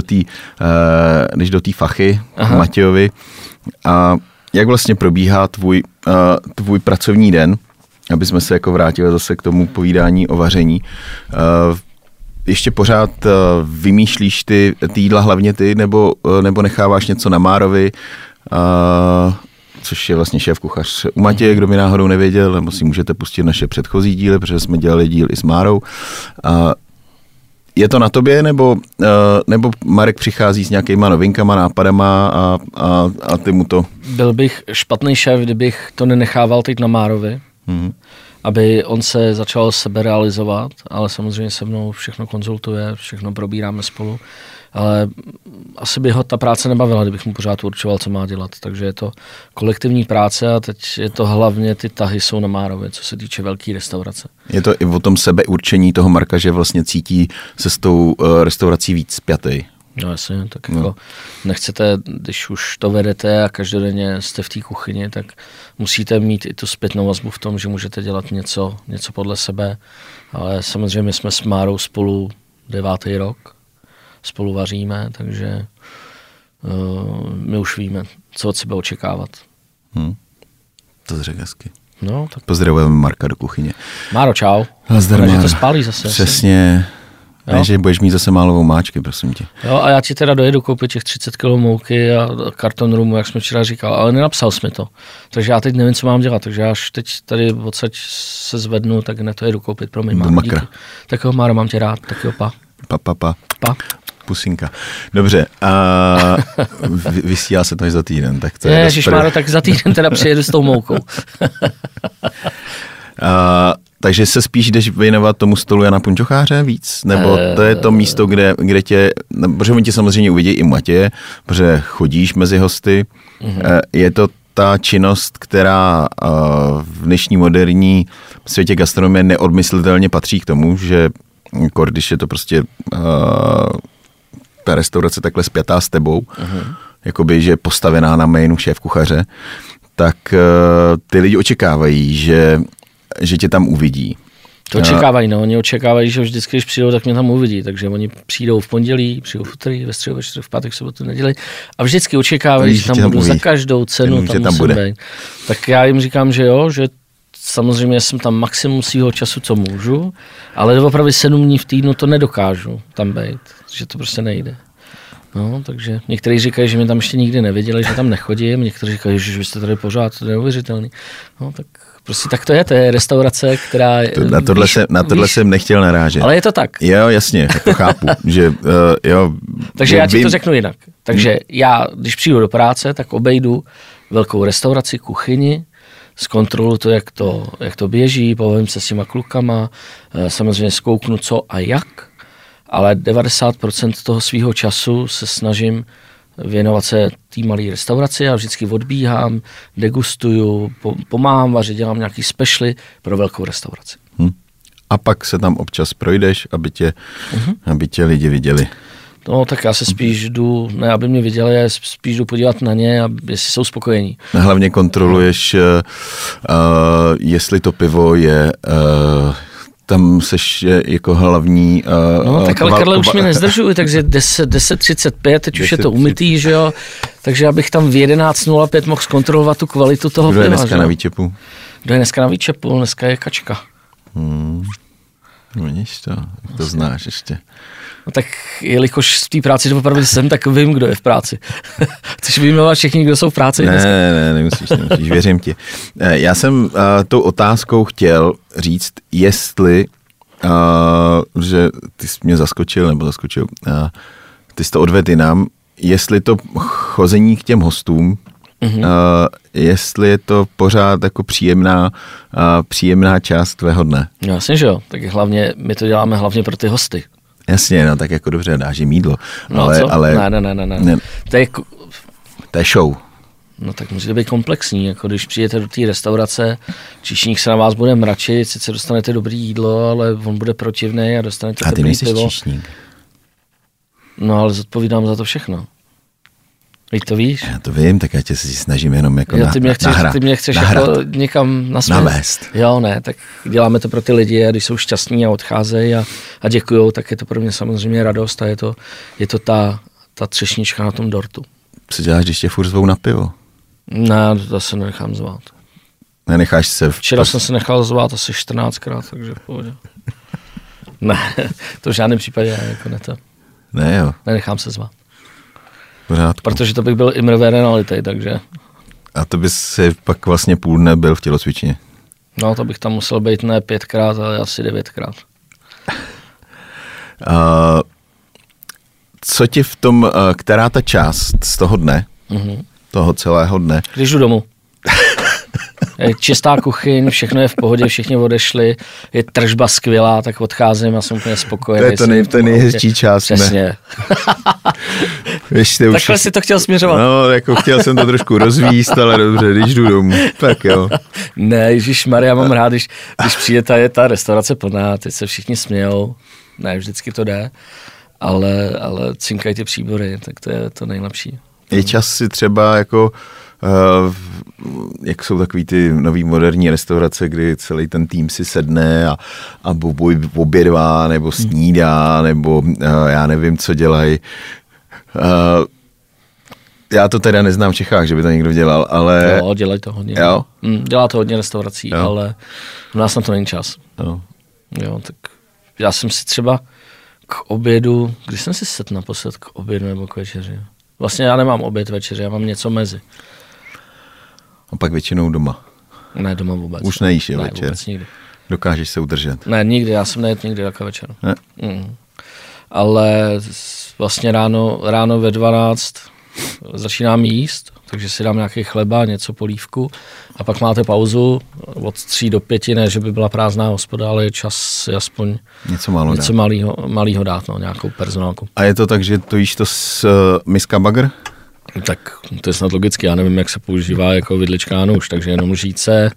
do té uh, fachy Matějovi a jak vlastně probíhá tvůj, uh, tvůj pracovní den, aby jsme se jako vrátili zase k tomu povídání o vaření. Uh, ještě pořád uh, vymýšlíš ty, ty jídla hlavně ty, nebo, uh, nebo necháváš něco na Márovi, uh, což je vlastně šéf kuchař u Matěje, kdo mi náhodou nevěděl, nebo si můžete pustit naše předchozí díly, protože jsme dělali díl i s Márou. Uh, Je to na tobě, nebo, uh, nebo Marek přichází s nějakýma novinkama, nápadama a, a, a ty mu to... Byl bych špatný šéf, kdybych to nenechával teď na Márovi, mm-hmm. aby on se začal sebe realizovat, ale samozřejmě se mnou všechno konzultuje, všechno probíráme spolu, ale asi by ho ta práce nebavila, kdybych mu pořád určoval, co má dělat, takže je to kolektivní práce a teď je to hlavně, ty tahy jsou na Márově, co se týče velké restaurace. Je to i o tom sebeurčení toho Marka, že vlastně cítí se s tou restaurací víc spjatej. No jasně, tak no. Jako nechcete, když už to vedete a každodenně jste v té kuchyni, tak musíte mít i tu zpětnou vazbu v tom, že můžete dělat něco, něco podle sebe, ale samozřejmě jsme s Márou spolu devátý rok. spolu vaříme, takže uh, my už víme, co od sebe očekávat. Hmm. To zřejmě hezky. No, tak... Pozdravujeme Marka do kuchyně. Máro, čau. Nazdar, Máro. To spálí zase. Přesně. Ne, že budeš mít zase málovou máčky, prosím tě. Jo, a já ti teda dojedu koupit těch třicet kilogramů mouky a karton rumu, jak jsme včera říkal, ale nenapsal jsi mi to. Takže já teď nevím, co mám dělat, takže až teď tady odsaď se zvednu, tak na to jedu koupit, promiň, Máro, díky. Tak jo, Máro, mám tě rád, tak jo, pa. Pa, pa, pa. Pa. Pusinka. Dobře, a vysílá se to až za týden. Tak to je Ježiš, Máro, tak za týden teda přijedu s tou moukou. A, takže se spíš jdeš věnovat tomu stolu Jana Punčocháře víc? Nebo to je to místo, kde, kde tě, protože oni tě samozřejmě uvidí i Matěje, protože chodíš mezi hosty. Mm-hmm. Je to ta činnost, která v dnešní moderní světě gastronomie neodmyslitelně patří k tomu, že když je to prostě uh, ta restaurace takhle spjatá s tebou, uh-huh. jakoby, že je postavená na mainu šéf kuchaře, tak uh, ty lidi očekávají, že, že tě tam uvidí. To očekávají, no. Oni očekávají, že vždycky, když přijdou, tak mě tam uvidí. Takže oni přijdou v pondělí, přijdou v úterý, ve středu, ve čtvrtek, v pátek, v sobotu, neděli a vždycky očekávají, že tam, tam budu uvidí. Za každou cenu, jenom, tam, tam musím být. Tak já jim říkám, že jo, že samozřejmě jsem tam maximum svého času, co můžu, ale doopravdy sedm dní v týdnu to nedokážu tam být, že to prostě nejde. No, takže někteří říkají, že mě tam ještě nikdy neviděli, že tam nechodím, někteří říkají, že vy jste tady pořád, to je neuvěřitelný. No, tak prostě tak to je, to je restaurace, která... To, na tohle, víš, jsem, na tohle jsem nechtěl narážet. Ale je to tak. Jo, jasně, to chápu, že uh, jo... Takže já ti vím... to řeknu jinak. Takže já, když přijdu do práce, tak obejdu velkou restauraci, kuchyni, zkontroluji to jak, to, jak to běží, povím se s těma klukama, samozřejmě zkouknu co a jak, ale devadesát procent toho svého času se snažím věnovat se té malé restauraci a vždycky odbíhám, degustuju, pomáhám vařit, dělám nějaký specialy pro velkou restauraci. Hmm. A pak se tam občas projdeš, aby tě, uh-huh. aby tě lidi viděli. No, tak já se spíš jdu, ne, aby mě viděli, já spíš jdu podívat na ně, jestli jsou spokojení. Hlavně kontroluješ, uh, jestli to pivo je, uh, tam seš jako hlavní... Uh, no, tak ale kval... Karle, už mě nezdržuji, takže deset třicet pět, teď už je to umytý, že jo, takže abych tam v jedenáct nula pět mohl zkontrolovat tu kvalitu toho piva. Kdo je dneska na výčepu? Kdo je dneska na výčepu, dneska je Kačka. Hmm. Vidíš to, jak to znáš ještě. No tak jelikož v té práci doopravdy jsem, tak vím, kdo je v práci. Chceš vyjmenovat všichni, kdo jsou v práci? Ne, ne, ne, nemusíš, nemusíš, věřím ti. Já jsem uh, tou otázkou chtěl říct, jestli, uh, že ty jsi mě zaskočil, nebo zaskočil, uh, ty jsi to odvedl jinam, jestli to chození k těm hostům, mm-hmm. uh, jestli je to pořád jako příjemná, uh, příjemná část tvého dne. No jasně, že jo, tak hlavně, my to děláme hlavně pro ty hosty. Jasně, no tak jako dobře, dáš jim jídlo. No ale, co? Ale... Ne, ne, ne, ne. ne. To, je... to je show. No tak musíte být komplexní, jako když přijete do té restaurace, číšník se na vás bude mračit, sice dostanete dobrý jídlo, ale on bude protivný a dostanete dobrý pivo. A ty nejsi číšník. No ale zodpovídám za to všechno. Vy to víš? Já to vím, tak já tě si snažím jenom jako jo, ty mě chceš, nahra, ty mě chceš jako někam nasmět. Navést. Jo, ne, tak děláme to pro ty lidi a když jsou šťastní a odcházejí a, a děkujou, tak je to pro mě samozřejmě radost a je to, je to ta, ta třešnička na tom dortu. Co děláš, když tě furt zvou na pivo? Ne, to se nenechám zvát. Nenecháš se? V... Včera jsem se nechal zvát asi čtrnáctkrát, takže v pohodě. Ne, to v žádném případě jako ne to. Ne jo. Nenechám se zvát. Pořádku. Protože to bych byl imreverenalitej, takže... A to bys si pak vlastně půl dne byl v tělocvičně. No, to bych tam musel být ne pětkrát, ale asi devětkrát. Uh, co ti v tom, uh, která ta část z toho dne, uh-huh. toho celého dne... Když jdu domů. Čistá kuchyň, všechno je v pohodě, všichni odešli, je tržba skvělá, tak odcházím a jsem úplně spokojený. To je to, nej, to nejhezčí část. Přesně. Víš, už... Takhle jsi to chtěl směřovat. No, jako chtěl jsem to trošku rozvíst, ale dobře, když jdu domů, tak jo. Ne, ježišmarja, já mám rád, když, když přijde ta, je ta restaurace plná, teď se všichni smějou, ne, vždycky to jde, ale, ale cinkají ty příbory, tak to je to nejlepší. Je čas si třeba jako jak jsou takový ty nový moderní restaurace, kdy celý ten tým si sedne a, a obědvá, nebo snídá, nebo já nevím, co dělají. Já to teda neznám v Čechách, že by to někdo dělal, ale... Jo, dělají to hodně. Jo? Dělá to hodně restaurací, jo. Ale u nás na to není čas. Jo. Jo, tak já jsem si třeba k obědu, když jsem si sedl naposled k obědu nebo k večeři? Vlastně já nemám oběd večeři, já mám něco mezi. A pak většinou doma. Ne, doma vůbec. Už nejíš je ne, večer. Vůbec nikdy. Dokážeš se udržet. Ne, nikdy, já jsem nejet nikdy takovou večeru. Ne. Mm. Ale vlastně ráno, ráno ve dvanáct začínám jíst, takže si dám nějaký chleba, něco polívku a pak máte pauzu od tří do pěti, ne, že by byla prázdná hospoda, ale je čas aspoň něco, málo něco dát. Malýho, malýho dát, no, nějakou personálku. A je to tak, že to jíš to s uh, miska bagr? Tak to je snad logicky, já nevím, jak se používá jako vidlička nůž, takže jenom lžíce,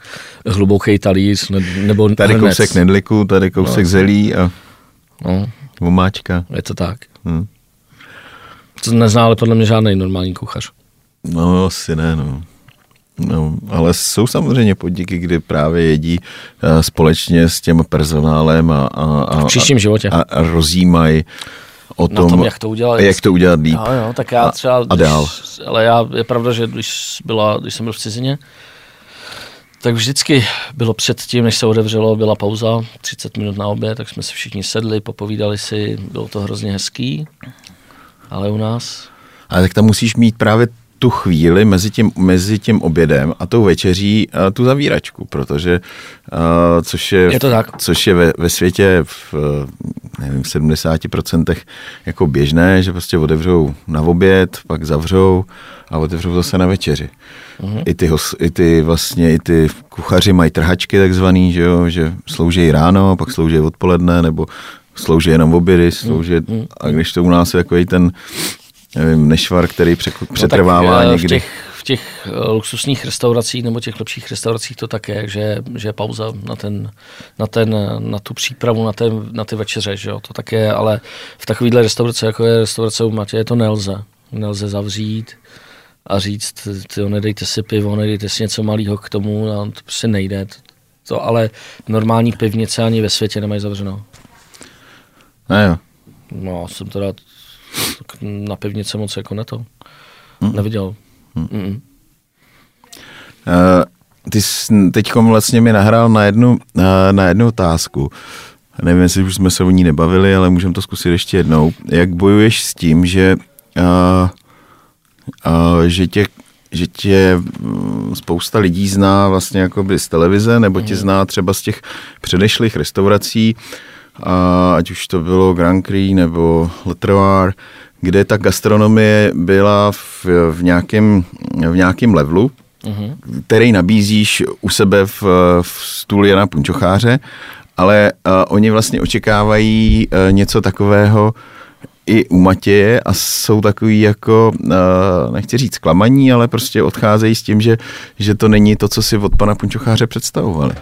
hluboký talíř nebo hrnec. Tady kousek knedliku, tady kousek no, zelí a no. Vomáčka. Je to tak. Hmm. To nezná, ale podle mě žádný normální kuchař. No, asi ne, no. No, ale jsou samozřejmě podniky, kdy právě jedí uh, společně s těm personálem a, a, a, v příštím životě. a, a rozjímají o tom, tom, jak to udělat, jak to udělat líp. Jo, jo, tak já třeba, a, a dál. Když, ale já, je pravda, že když, byla, když jsem byl v cizině, tak vždycky bylo předtím, než se odevřelo, byla pauza, třicet minut na oběd, tak jsme si všichni sedli, popovídali si, bylo to hrozně hezký, ale u nás... Ale tak tam musíš mít právě tu chvíli mezi tím, mezi tím obědem a tou večeří a tu zavíračku, protože uh, což je, je to tak. Což je ve, ve světě v nevím, sedmdesát procent jako běžné, že prostě otevřou na oběd, pak zavřou a otevřou zase na večeři. Mhm. I, ty, i, ty vlastně, I ty kuchaři mají trhačky takzvaný, že, jo, že slouží ráno, pak slouží odpoledne, nebo slouží jenom obědy, slouží, mhm. A když to u nás je takový ten nevím, nešvar, který přetrvává no, někdy. V těch, v těch luxusních restauracích nebo těch lepších restauracích to tak je, že, že je pauza na, ten, na, ten, na tu přípravu, na, ten, na ty večeře, že jo, to tak je, ale v takovýhle restaurace, jako je restaurace u Matěje, to nelze. Nelze zavřít a říct, tyjo, nedejte si pivo, nedejte si něco malého k tomu, no, to prostě nejde. To ale normální pivnice ani ve světě nemají zavřeno. A jo. No, jsem teda... na pivnice moc jako na to. Mm. Neviděl. Mm. Mm. Uh, ty jsi teďkom vlastně mi nahrál na jednu, uh, na jednu otázku. Nevím, jestli už jsme se o ní nebavili, ale můžeme to zkusit ještě jednou. Jak bojuješ s tím, že, uh, uh, že, tě, že tě spousta lidí zná vlastně jakoby z televize, nebo tě zná třeba z těch předešlých restaurací, a ať už to bylo Grand Prix nebo Le Terroir, kde ta gastronomie byla v, v nějakém v nějakém levelu, mm-hmm. který nabízíš u sebe v, v stůl Jana Punčocháře, ale uh, oni vlastně očekávají uh, něco takového i u Matěje a jsou takový jako, uh, nechci říct klamaní, ale prostě odcházejí s tím, že, že to není to, co si od pana Punčocháře představovali.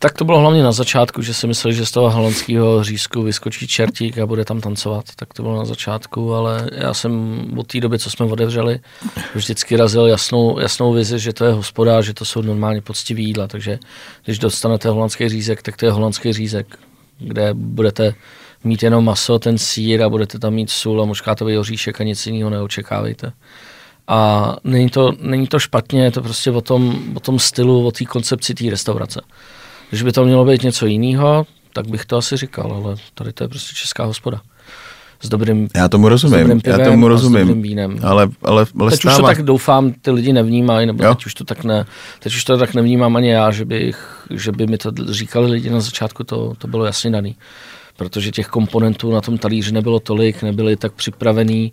Tak to bylo hlavně na začátku, že si mysleli, že z toho holandského řízku vyskočí čertík a bude tam tancovat. Tak to bylo na začátku, ale já jsem od té doby, co jsme otevřeli, vždycky razil jasnou, jasnou vizi, že to je hospoda, že to jsou normálně poctivý jídla. Takže když dostanete holandský řízek, tak to je holandský řízek, kde budete mít jenom maso, ten sýr a budete tam mít sůl a muškátový oříšek a nic jiného neočekávejte. A není to, není to špatně, je to prostě o tom, o tom stylu, o té koncepci té restaurace. Když by to mělo být něco jiného, tak bych to asi říkal, ale tady to je prostě česká hospoda. S dobrým Já tomu rozumím, já tomu rozumím, vínem. Ale, ale, ale teď stává. Už to tak doufám, ty lidi nevnímají, nebo jo? teď už to tak ne, teď už to tak nevnímám ani já, že bych, že by mi to říkali lidi na začátku, to, to bylo jasně daný. Protože těch komponentů na tom talíři nebylo tolik, nebyli tak připravený,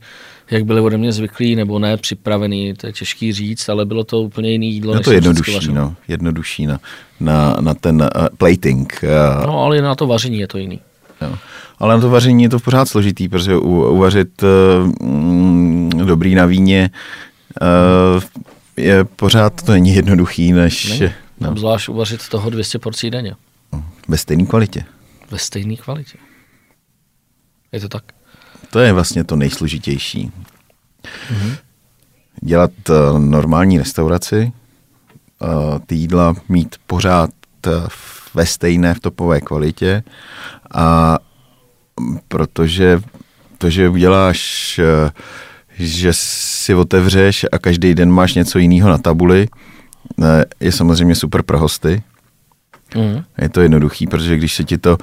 jak byli ode mě zvyklí, nebo ne připravený, to je těžký říct, ale bylo to úplně jiný jídlo. No to je jednodušší, no, jednodušší na, na, na ten uh, plating. Uh, no, ale na to vaření je to jiný. Jo. Ale na to vaření je to pořád složitý, protože u, uvařit uh, mm, dobrý na víně uh, je pořád to není jednoduchý, než... Ne, no. Obzvlášť uvařit toho dvě stě porcí denně. Ve stejné kvalitě. Ve stejné kvalitě. Je to tak. To je vlastně to nejsložitější. Mm-hmm. dělat uh, normální restauraci, uh, ty jídla mít pořád uh, ve stejné, v topové kvalitě, a protože to, že uděláš, uh, že si otevřeš a každý den máš něco jiného na tabuli, uh, je samozřejmě super pro hosty. Mm. Je to jednoduchý, protože když se ti to,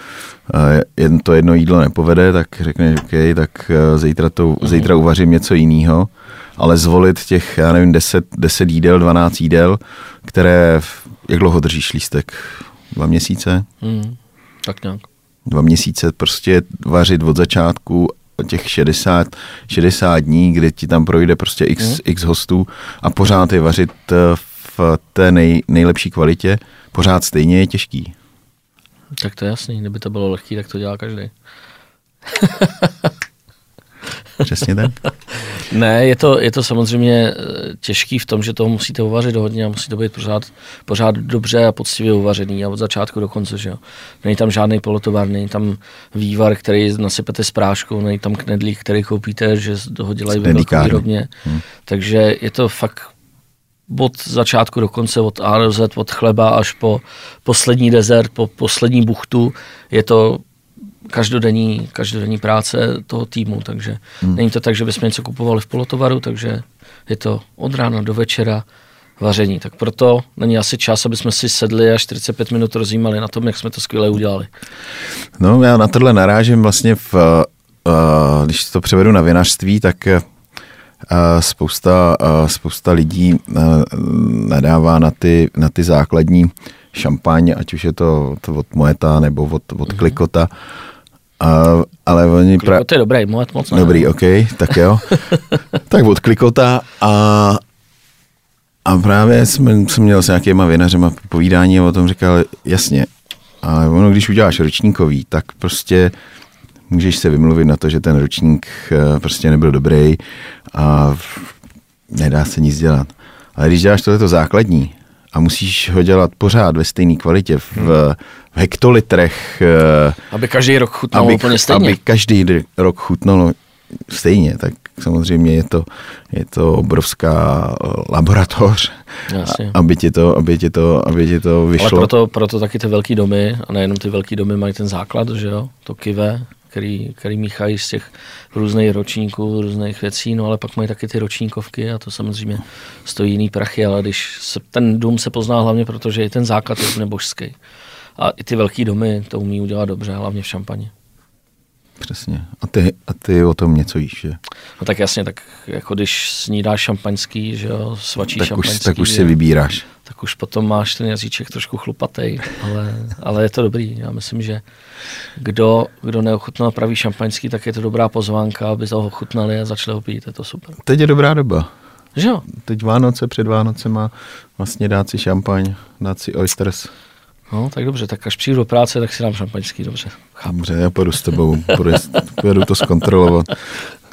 uh, to jedno jídlo nepovede, tak řekneš, OK, tak uh, zítra, to, mm. zítra uvařím něco jiného, ale zvolit těch, já nevím, deset jídel, dvanáct jídel, které, jak dlouho držíš lístek? Dva měsíce? Mm. Tak nějak. Dva měsíce prostě vařit od začátku těch šedesát dní, kde ti tam projde prostě x, mm. x hostů a pořád je vařit v té nej, nejlepší kvalitě, pořád stejně je těžký. Tak to je jasný, kdyby to bylo lehký, tak to dělá každý. Přesně tak? Ne, je to, je to samozřejmě těžký v tom, že toho musíte uvařit hodně a musí to být pořád, pořád dobře a poctivě uvařený a od začátku do konce, že jo. Není tam žádný polotovar, není tam vývar, který nasypete s práškou, není tam knedlík, který koupíte, že ho dělají ve velkou výrobně. Hmm. Takže je to fakt od začátku do konce, od A do Z, od chleba až po poslední dezert, po poslední buchtu, je to každodenní, každodenní práce toho týmu, takže hmm. není to tak, že bychom něco kupovali v polotovaru, takže je to od rána do večera vaření, tak proto není asi čas, aby jsme si sedli a čtyřicet pět minut rozjímali na tom, jak jsme to skvěle udělali. No já na tohle narážím vlastně, v, uh, když to převedu na vinařství, tak Spousta, spousta lidí nadává na ty, na ty základní šampaň, ať už je to, to od Moeta nebo od, od Klikota. A, ale oni pra... Klikot je dobrý, Moet moc ne. Dobrý, OK, tak jo. Tak od Klikota a, a právě jsem, jsem měl s nějakýma vinařema povídání a o tom říkal, jasně, ale ono, když uděláš ročníkový, tak prostě můžeš se vymluvit na to, že ten ročník prostě nebyl dobrý a nedá se nic dělat. Ale když děláš tohleto základní a musíš ho dělat pořád ve stejné kvalitě, v, v hektolitrech. Aby každý rok chutnalo aby, úplně stejně. Aby každý rok chutnalo stejně, tak samozřejmě je to, je to obrovská laboratoř, a, aby, ti to, aby, ti to, aby ti to vyšlo. Ale proto, proto taky ty velký domy, a nejenom ty velký domy mají ten základ, že jo, to kive, který, který míchají z těch různých ročníků, různých věcí, no ale pak mají taky ty ročníkovky a to samozřejmě stojí jiný prachy, ale když se, ten dům se pozná hlavně, protože i ten základ je nebožský. A i ty velký domy to umí udělat dobře, hlavně v šampani. Přesně. A ty, a ty o tom něco jíš, že? No tak jasně, tak jako když snídáš šampaňský, že jo, svačí tak šampaňský. Už, tak už si vybíráš. Tak už potom máš ten jazyček trošku chlupatej, ale, ale je to dobrý. Já myslím, že kdo, kdo neochutnal pravý šampaňský, tak je to dobrá pozvánka, aby ho ochutnali a začali ho pít, je to super. Teď je dobrá doba. Že jo? Teď Vánoce, před Vánocem má vlastně dát si šampaň, dát si oysters. No, tak dobře, tak až přijdu do práce, tak si dám šampaňský, dobře. Chápu. Dobře, já půjdu s tebou, půjdu, půjdu to zkontrolovat.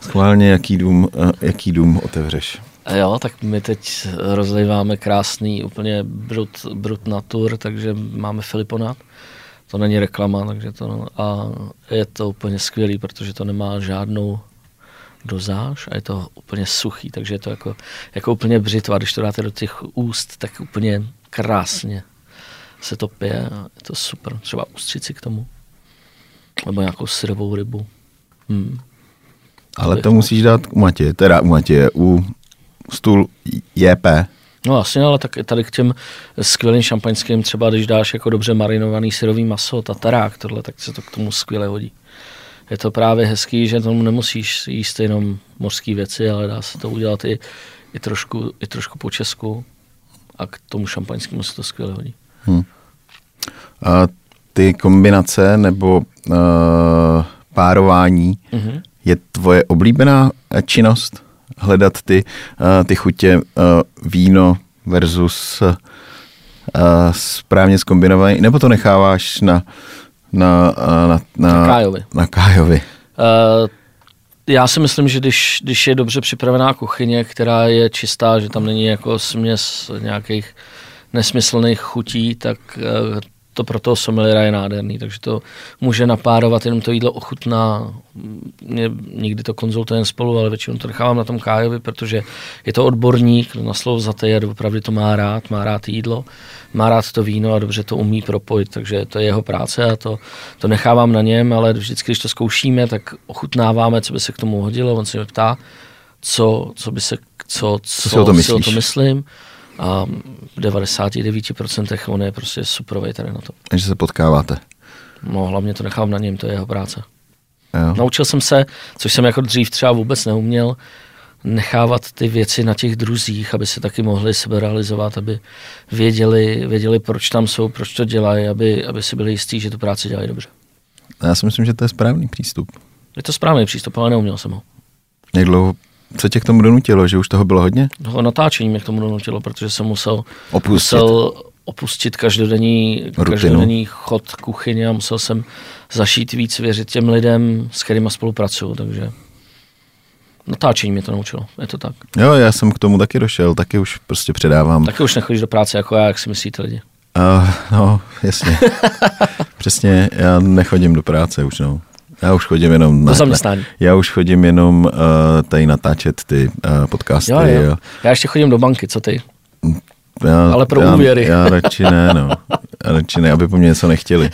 Schválně, jaký dům, jaký dům otevřeš. A jo, tak my teď rozlejváme krásný úplně brut, brut natur, takže máme Filiponat. To není reklama, takže to no, a je to úplně skvělý, protože to nemá žádnou dozáž a je to úplně suchý, takže je to jako, jako úplně břitva. Když to dáte do těch úst, tak úplně krásně se to pije a je to super. Třeba ústřici k tomu. Nebo nějakou syrovou rybu. Hmm. Ale to musíš dát u Matěje, teda u Matěje, u stůl J P. No jasně, ale tak tady k těm skvělým šampaňským, třeba když dáš jako dobře marinovaný syrový maso, tatarák, tohle, tak se to k tomu skvěle hodí. Je to právě hezký, že tomu nemusíš jíst jenom mořský věci, ale dá se to udělat i, i, trošku, i trošku po česku a k tomu šampaňskému se to skvěle hodí. Hmm. A ty kombinace nebo uh, párování mm-hmm. je tvoje oblíbená činnost? Hledat ty, uh, ty chutě uh, víno versus uh, správně zkombinovaný, nebo to necháváš na na, na, na, na Kájovi? Na Kájovi. Uh, já si myslím, že když, když je dobře připravená kuchyně, která je čistá, že tam není jako směs nějakých nesmyslných chutí, tak to pro toho someliéra je nádherný, takže to může napárovat, jenom to jídlo ochutná. Mě, někdy to konzultujeme spolu, ale většinou to nechávám na tom Kájovi, protože je to odborník, na slovo vzatý a opravdu to má rád, má rád jídlo, má rád to víno a dobře to umí propojit, takže to je jeho práce a to, to nechávám na něm, ale vždycky, když to zkoušíme, tak ochutnáváme, co by se k tomu hodilo, on se mě ptá, co, co by se, co, co, co si o to, si o to myslím. A v devadesáti devíti procentech on je prostě superovej tady na to. Takže se potkáváte? No hlavně to nechám na něm, to je jeho práce. Jo. Naučil jsem se, což jsem jako dřív třeba vůbec neuměl, nechávat ty věci na těch druzích, aby se taky mohli seberealizovat, aby věděli, věděli, proč tam jsou, proč to dělají, aby, aby si byli jistí, že tu práci dělají dobře. Já si myslím, že to je správný přístup. Je to správný přístup, ale neuměl jsem ho. Jak dlouho? Co tě k tomu donutilo, že už toho bylo hodně? No, natáčení mě k tomu donutilo, protože jsem musel opustit, musel opustit každodenní, každodenní chod kuchyně a musel jsem zašít víc, věřit těm lidem, s kterýma spolupracuju, takže natáčení mě to naučilo, je to tak. Jo, já jsem k tomu taky došel, taky už prostě předávám. Taky už nechodíš do práce jako já, jak si myslíte lidi? Uh, no, jasně. Přesně, já nechodím do práce už, no. Já už chodím jenom na, já už chodím jenom uh, tady natáčet ty uh, podcasty. Jo, jo. Jo. Já ještě chodím do banky, co ty? Já, Ale pro já, úvěry. Já radši ne, no. Já radši ne, aby po mně něco nechtěli.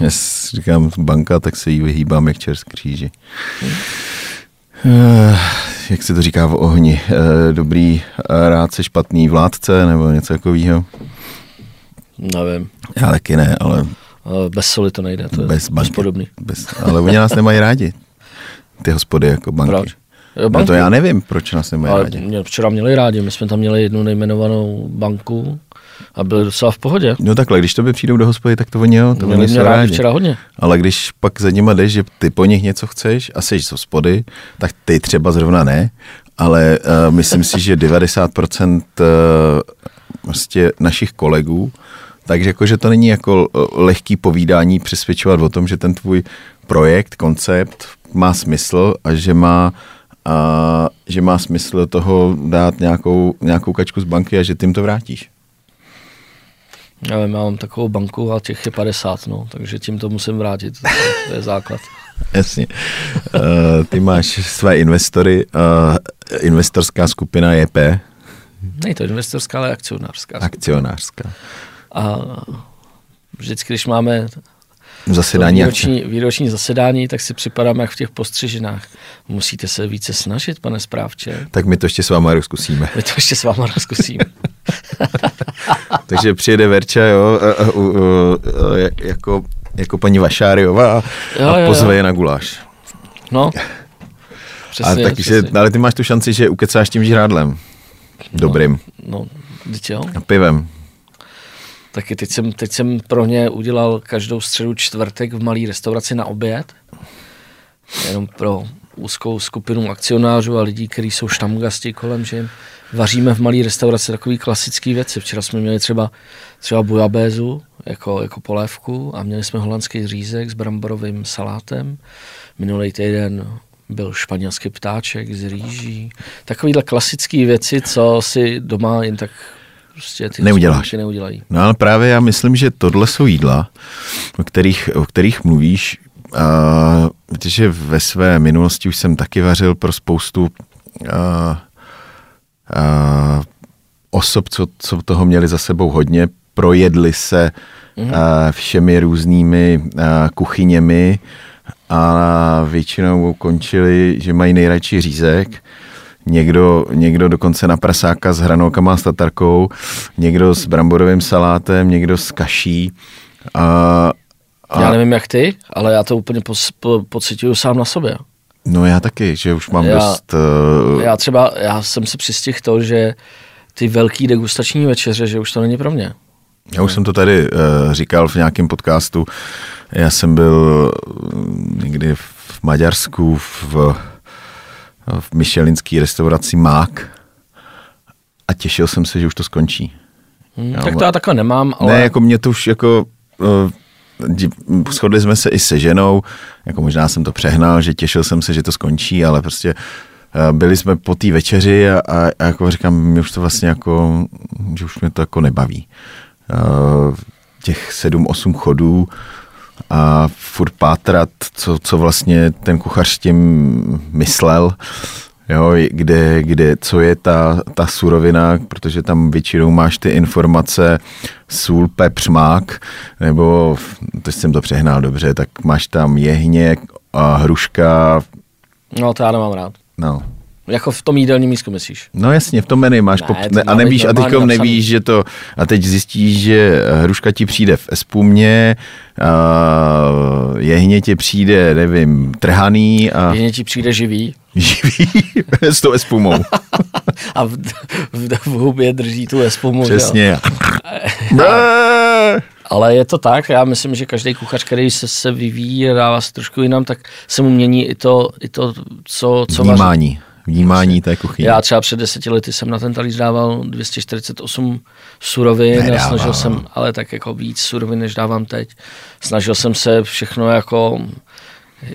Já říkám banka, tak se jí vyhýbám jak čer z kříži. Uh, jak se to říká v ohni? Uh, dobrý uh, rádce, špatný vládce nebo něco takového? Nevím. Já taky ne, ale... Bez soli to nejde, to bez je banky, podobný. Bez, ale oni nás nemají rádi, ty hospody jako banky. Proč? Jo, banky. No to já nevím, proč nás nemají ale rádi. Mě, včera měli rádi, my jsme tam měli jednu nejmenovanou banku a byli docela v pohodě. No takhle, když tobě přijdou do hospody, tak to oni jo, to oni jsou rádi. Včera hodně. Ale když pak za nima jdeš, že ty po nich něco chceš a jsi z hospody, tak ty třeba zrovna ne, ale uh, myslím si, že devadesát procent uh, vlastně našich kolegů. Takže jako, že to není jako lehký povídání přesvědčovat o tom, že ten tvůj projekt, koncept má smysl a že má, a, že má smysl toho dát nějakou, nějakou kačku z banky a že tím to vrátíš. Já vím, já mám takovou banku a těch je padesát, no, takže tím to musím vrátit, to je základ. Jasně. Uh, ty máš své investory, uh, investorská skupina J P. Nej to investorská, ale akcionářská. Akcionářská. Skupina. A vždycky, když máme zasedání, výroční, výroční zasedání, tak si připadáme jak v těch postřižinách. Musíte se více snažit, pane správče. Tak my to ještě s váma rozkusíme. My to ještě s váma rozkusíme. Takže přijede Verča, jo, a, a, a, a, jako, jako paní Vašáryová jo, a pozve jo, jo. na guláš. No, přesně. Ale, taky, přesně. Že, ale ty máš tu šanci, že ukecáš tím žrádlem. Dobrým. No, no, a pivem. Taky teď jsem, teď jsem pro ně udělal každou středu čtvrtek v malé restauraci na oběd. Jenom pro úzkou skupinu akcionářů a lidí, kteří jsou štamgasti kolem, že jim vaříme v malé restauraci takové klasické věci. Včera jsme měli třeba, třeba bujabézu jako, jako polévku a měli jsme holandský řízek s bramborovým salátem. Minulý týden byl španělský ptáček z rýží. Takovýhle klasické věci, co si doma jen tak... Prostě ty neuděláš. Neudělají. No ale právě já myslím, že tohle jsou jídla, o kterých, o kterých mluvíš, a, protože ve své minulosti už jsem taky vařil pro spoustu a, a, osob, co, co toho měli za sebou hodně, projedli se mhm. a, všemi různými a, kuchyněmi a většinou končili, že mají nejradši řízek. Někdo, někdo dokonce na prasáka s hranolkama a s tatarkou, někdo s bramborovým salátem, někdo s kaší. A, a... Já nevím jak ty, ale já to úplně po, po, pocituju sám na sobě. No já taky, že už mám já, dost... Uh... Já třeba, já jsem se přistihl to, že ty velký degustační večeře, že už to není pro mě. Já už jsem to tady uh, říkal v nějakém podcastu. Já jsem byl někdy v Maďarsku, v... v michelinské restauraci Mák a těšil jsem se, že už to skončí. Hmm, já, tak to já takhle nemám, ale... Ne, jako mě to už jako... Uh, shodli jsme se i se ženou, jako možná jsem to přehnal, že těšil jsem se, že to skončí, ale prostě uh, byli jsme po té večeři a, a, a jako říkám, mě už to vlastně jako, že už mě to jako nebaví. Uh, těch sedm osm chodů a furt pátrat, co, co vlastně ten kuchař tím myslel, jo, kde, kde, co je ta, ta surovina, protože tam většinou máš ty informace sůl, pepř, mák, nebo, teď jsem to přehnal dobře, tak máš tam jehně, a hruška. No, to já nemám rád. No. Jako v tom jídelním místku myslíš? No jasně, v tom menu máš ne, pop... ne, a nevíš a teďkom nevíš, že to a teď zjistíš, že hruška ti přijde v espumě, a jehně ti přijde, nevím, trhaný a jehně ti přijde živý. Živý s tou espumou. A v, v, v hubě drží tu espumu. Přesně. Ale je to tak, já myslím, že každý kuchař, který se, se vyvíjí a dává se trošku jinam, tak se mu mění i to, i to co, co vnímání. Vaří. Vnímání té kuchyně. Já třeba před deseti lety jsem na ten talíř dával dvě stě čtyřicet osm surovin. Nedával. A snažil jsem, ale tak jako víc surovin, než dávám teď. Snažil jsem se všechno jako,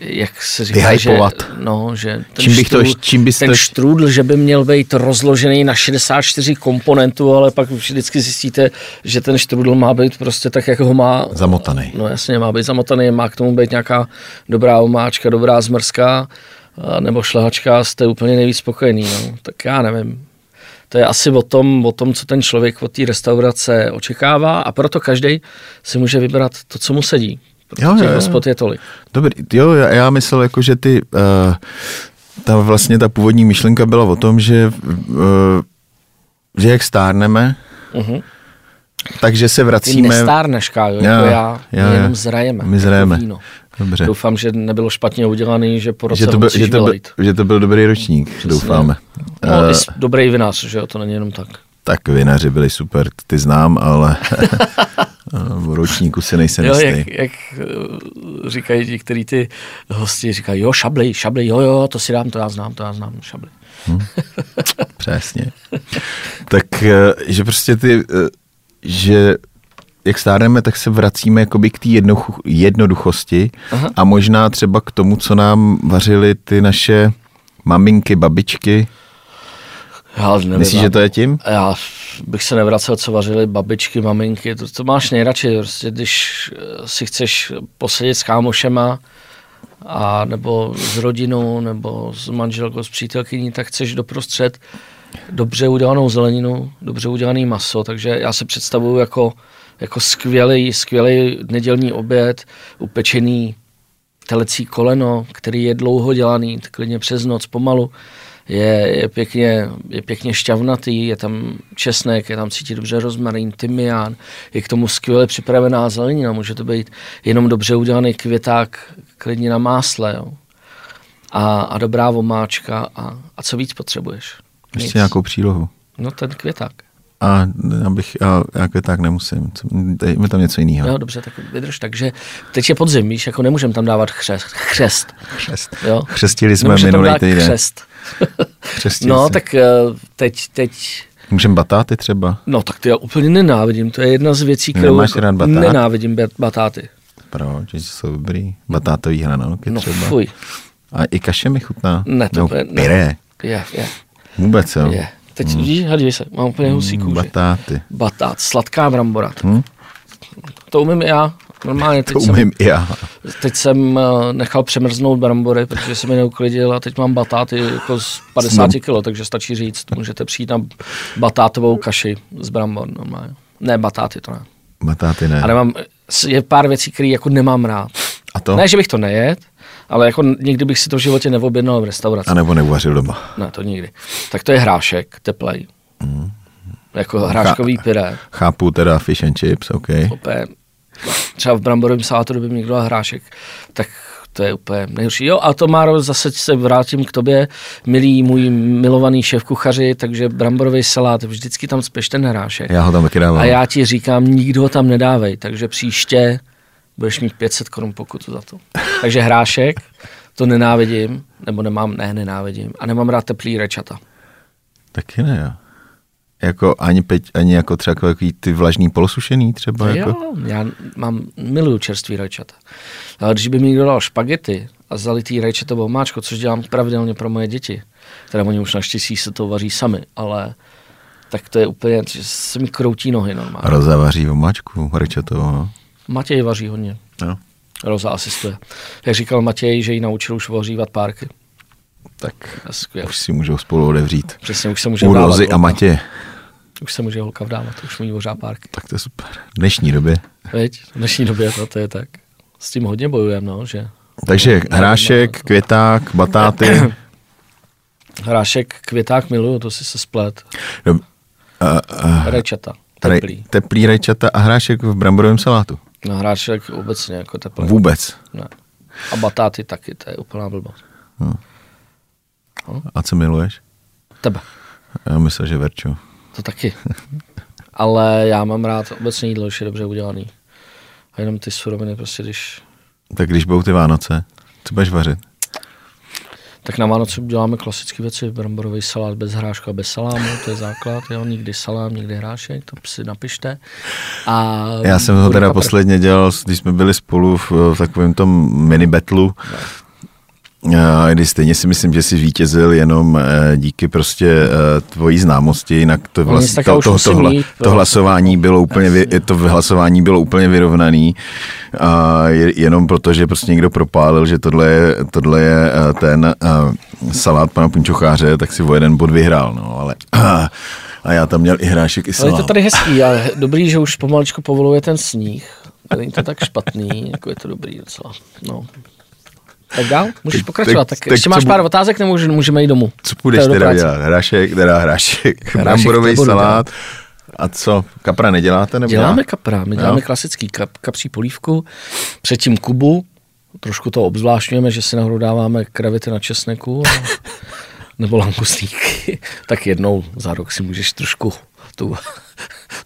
jak se říká, že, no, že ten, čím bych to, štrůdl, čím bys ten to... štrůdl, že by měl být rozložený na šedesát čtyři komponentů, ale pak vždycky zjistíte, že ten štrůdl má být prostě tak, jak ho má... Zamotaný. No jasně, má být zamotaný, má k tomu být nějaká dobrá omáčka, dobrá zmrzka, nebo šlehačka, jste úplně nejvíc spokojený. No. Tak já nevím. To je asi o tom, o tom, co ten člověk od té restaurace očekává a proto každý si může vybrat to, co mu sedí. Jo, těch hospod je tolik. Dobrý, jo, já, já myslel, jako, že ty, uh, ta vlastně ta původní myšlenka byla o tom, že, uh, že jak stárneme, uh-huh. takže se vracíme... Ty nestárneš, Kájo, jako já, já, já, my jenom zrajeme. My zrajeme. Dobře. Doufám, že nebylo špatně udělaný, že po roce že to byl, musíš že to byl, že to byl dobrý ročník, přesně. Doufáme. No, uh, dobrý vinař, že jo, to není jenom tak. Tak vinaři byli super, ty znám, ale v ročníku si nejsem jistý. Jak, jak říkají některý ty hosti, říkají, jo, šablej, šablej, jo, jo, to si dám, to já znám, to já znám, šablej. Hmm. Přesně. Tak, že prostě ty, že jak stárneme, tak se vracíme jakoby k té jednoduchosti. Aha. A možná třeba k tomu, co nám vařily ty naše maminky, babičky. Myslíš, že to je tím? Já bych se nevracel, co vařily babičky, maminky, to, to máš nejradši, prostě, když si chceš posedět s kámošema, a, nebo s rodinou, nebo s manželkou, s přítelkyní, tak chceš doprostřed dobře udělanou zeleninu, dobře udělaný maso, takže já se představuju jako, jako skvělý, skvělý nedělní oběd, upečený telecí koleno, který je dlouho dělaný, klidně přes noc, pomalu. Je, je, pěkně, je pěkně šťavnatý, je tam česnek, je tam cítit dobře rozmarín, tymián, je k tomu skvěle připravená zelenina, může to být jenom dobře udělaný květák, klidně na másle, jo. A, a dobrá omáčka a, a co víc potřebuješ? Nic. Ještě nějakou přílohu. No ten květák. A já, bych, já, já květák nemusím, dejme tam něco jiného. Jo, dobře, tak vydrž, takže teď je podzim, víš, jako nemůžeme tam dávat chřest. Chřest. Chřest. Jo? Chřestili jsme minulý týden. Chřest. No, si. Tak teď, teď... Můžeme batáty třeba? No, tak to já úplně nenávidím, to je jedna z věcí, kterou batát? Nenávidím batáty. Proč, že jsou dobrý? Batátový hranolky no, třeba. No, fuj. A i kaše mi chutná. Ne, to je... No, pyré. Je, je. Vůbec, jo? Je. Teď, hmm. vidíš, hledíš se, mám úplně husí kůži. Batáty. Batát, sladká brambora. Hmm? To umím já. Normálně teď, to umím jsem, já. teď jsem nechal přemrznout brambory, protože jsem je neuklidil a teď mám batáty jako z padesát kilo, takže stačí říct, můžete přijít na batátovou kaši z brambor normálně. Ne, batáty to ne. Batáty ne. A nemám, je pár věcí, které jako nemám rád. A to? Ne, že bych to nejet, ale jako nikdy bych si to v životě neobjednal v restauraci. A nebo neuvařil doma. Ne, to nikdy. Tak to je hrášek, teplej. Mm. Jako hráškový pyré. Chápu teda fish and chips, ok. Opět. Třeba v bramborovém salátu, kdyby někdo dal hrášek, tak to je úplně nejhorší. Jo, a to Máro, zase se vrátím k tobě, milý můj milovaný šéf kuchaři, takže bramborový salát, vždycky tam spěš ten hrášek. Já ho tam taky dávám. A já ti říkám, nikdo ho tam nedávej, takže příště budeš mít pět set korun pokutu za to. Takže hrášek, to nenávidím, nebo nemám, ne, nenávidím. A nemám rád teplý rečata. Taky ne, jo. Jako ani, peč, ani jako třeba takový ty vlažný polosušený třeba? Jako. Jo, já mám, miluju čerstvý rajčata. Ale když by mi někdo dal špagety a zalitý rajčatovou máčko, což dělám pravidelně pro moje děti, teda oni už naštěstí se to vaří sami, ale tak to je úplně, že se mi kroutí nohy normálně. Roza vaří omáčku, rečetovou, no? Matěj vaří hodně. No. Roza asistuje. Jak říkal Matěj, že ji naučil už vařívat párky. Tak už si můžou spolu odevřít. Přesně, už se může vdávat. U Rozy a Matěje. Už se může holka vdávat, už mu jí vořá párky. Tak to je super. V dnešní době. Veď, v dnešní době to, to je tak. S tím hodně bojujeme, no, že... Takže hrášek, květák, batáty. Hrášek, květák miluju, to si se splet. No, rajčata, teplý. Teplý rajčata a hrášek v bramborovém salátu. No hrášek obecně jako teplý. Vůbec? Ne. A batáty taky, to je úplná blbost. No. No. A co miluješ? Tebe. Já myslím, že Verču. To taky. Ale já mám rád obecně jídlo, když je dobře udělaný. A jenom ty suroviny prostě, když... Tak když budou ty Vánoce, co budeš vařit? Tak na Vánoce děláme klasické věci, bramborový salát bez hrášku a bez salámu, to je základ, jo, nikdy salám, nikdy hrášek, to si napište. A já jsem ho teda kapr... posledně dělal, když jsme byli spolu v, v takovém tom mini betlu, a když stejně si myslím, že jsi vítězil jenom díky prostě tvojí známosti, jinak to, vlast... to, to, to, to, hla... to hlasování bylo úplně, vy... to hlasování bylo úplně vyrovnaný, a jenom proto, že prostě někdo propálil, že tohle je, tohle je ten salát pana Punčocháře, tak si o jeden bod vyhrál, no, ale... A já tam měl i hrášek, i salát. Ale je to tady hezký a dobrý, že už pomaličku povoluje ten sníh, není to tak špatný, jako je to dobrý docela, no. Tak dál? Můžeš pokračovat. Tak, tak, tak ještě máš pár bu... otázek, nebo můžeme jít domů? Co půjdeš teda dělat? Hrášek, teda hrášek, bramborový salát. A co? Kapra neděláte? Nebo děláme já? kapra. My děláme jo? klasický kap, kapří polívku, předtím kubu. Trošku to obzvlášňujeme, že si nahoru dáváme kravity na česneku a, nebo langustýky. Tak jednou za rok si můžeš trošku tu...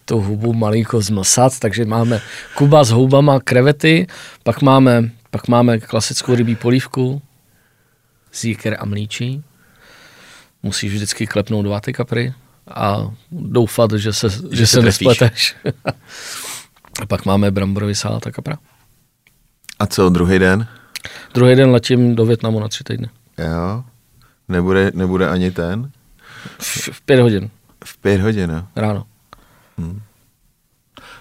tu hubu malinko zmlsat, takže máme kuba s houbama, krevety, pak máme, pak máme klasickou rybí polívku, zíker a mlíčí. Musíš vždycky klepnout dva ty kapry a doufat, že se, že že se nespleteš. A pak máme bramborový salát a kapra. A co druhý den? Druhý den letím do Vietnamu na tři týdny. Jo, nebude, nebude ani ten? V, v pět hodin. V pět hodin, no. Ráno. Hmm.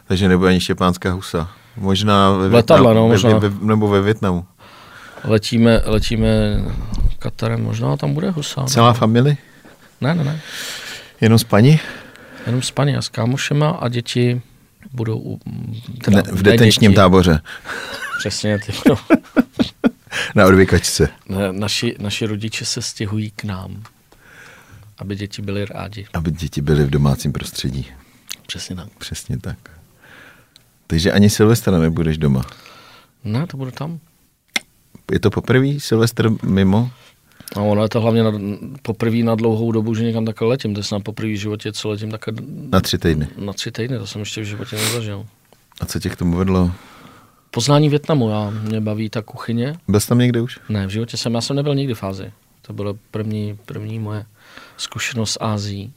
Takže nebude ani štěpánská husa. Možná ve Vietnamu, no, možná. Ve, nebo ve Vietnamu. Letíme, letíme Katarem, možná tam bude husa. Celá nebo... familie? Ne, ne, ne. Jenom s paní? Jenom s paní a s kámošema a děti budou... U, teda, ne, v detenčním děti. táboře. Přesně, ty budou. Na odvykačce. Na, naši, naši rodiče se stěhují k nám, aby děti byly rádi. Aby děti byly v domácím prostředí. Přesně tak. Přesně tak. Takže ani Silvestra nebudeš doma? Ne, to budu tam. Je to poprvé Silvestr mimo? No, ono je to hlavně poprvé na dlouhou dobu, že někam takhle letím. To je snad poprvé v životě, co letím takhle... Na tři týdny? Na tři týdny, to jsem ještě v životě nezažil. A co tě k tomu vedlo? Poznání Vietnamu, já mě baví ta kuchyně. Byl jsi tam někde už? Ne, v životě jsem, já jsem nebyl nikdy v Ázii. To bylo první, první moje zkušenost s Ázií.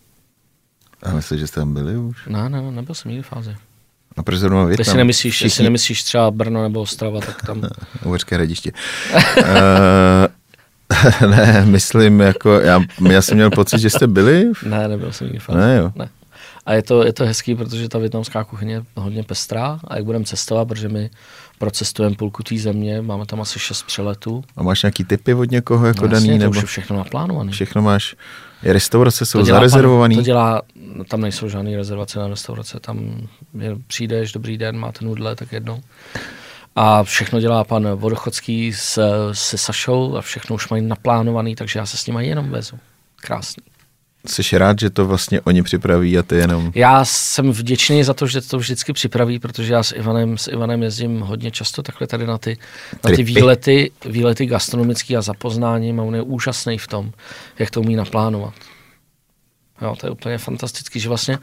A myslíš, že jste tam byli už? Ne, ne, nebyl jsem nikdy v Ázii. A proč zrovna Vietnam? Ty si nemyslíš, všichni... si nemyslíš třeba Brno nebo Ostrava, tak tam... Uherské Hradiště. uh, ne, myslím, jako, já, já jsem měl pocit, že jste byli? Ne, nebyl jsem nikdy v Ázii. Ne, jo. Ne. A je to, je to hezký, protože ta vietnamská kuchyně je hodně pestrá a jak budeme cestovat, protože my procestujeme půlku té země, máme tam asi šest přeletů. A máš nějaký tipy od někoho jako no, daný? Nebo... všechno naplánovaný. Všechno máš, restaurace jsou zarezervované. To dělá, tam nejsou žádné rezervace na restaurace, tam je, přijdeš, dobrý den, máte nudle, tak jednou. A všechno dělá pan Vodochodský se, se Sašou a všechno už mají naplánovaný, takže já se s nimi jenom vezu. Krásný. Jseš rád, že to vlastně oni připraví a ty jenom... Já jsem vděčný za to, že to vždycky připraví, protože já s Ivanem, s Ivanem jezdím hodně často takhle tady na ty, na ty výlety, výlety gastronomické a zapoznání. A on je úžasný v tom, jak to umí naplánovat. Jo, to je úplně fantastický, že vlastně,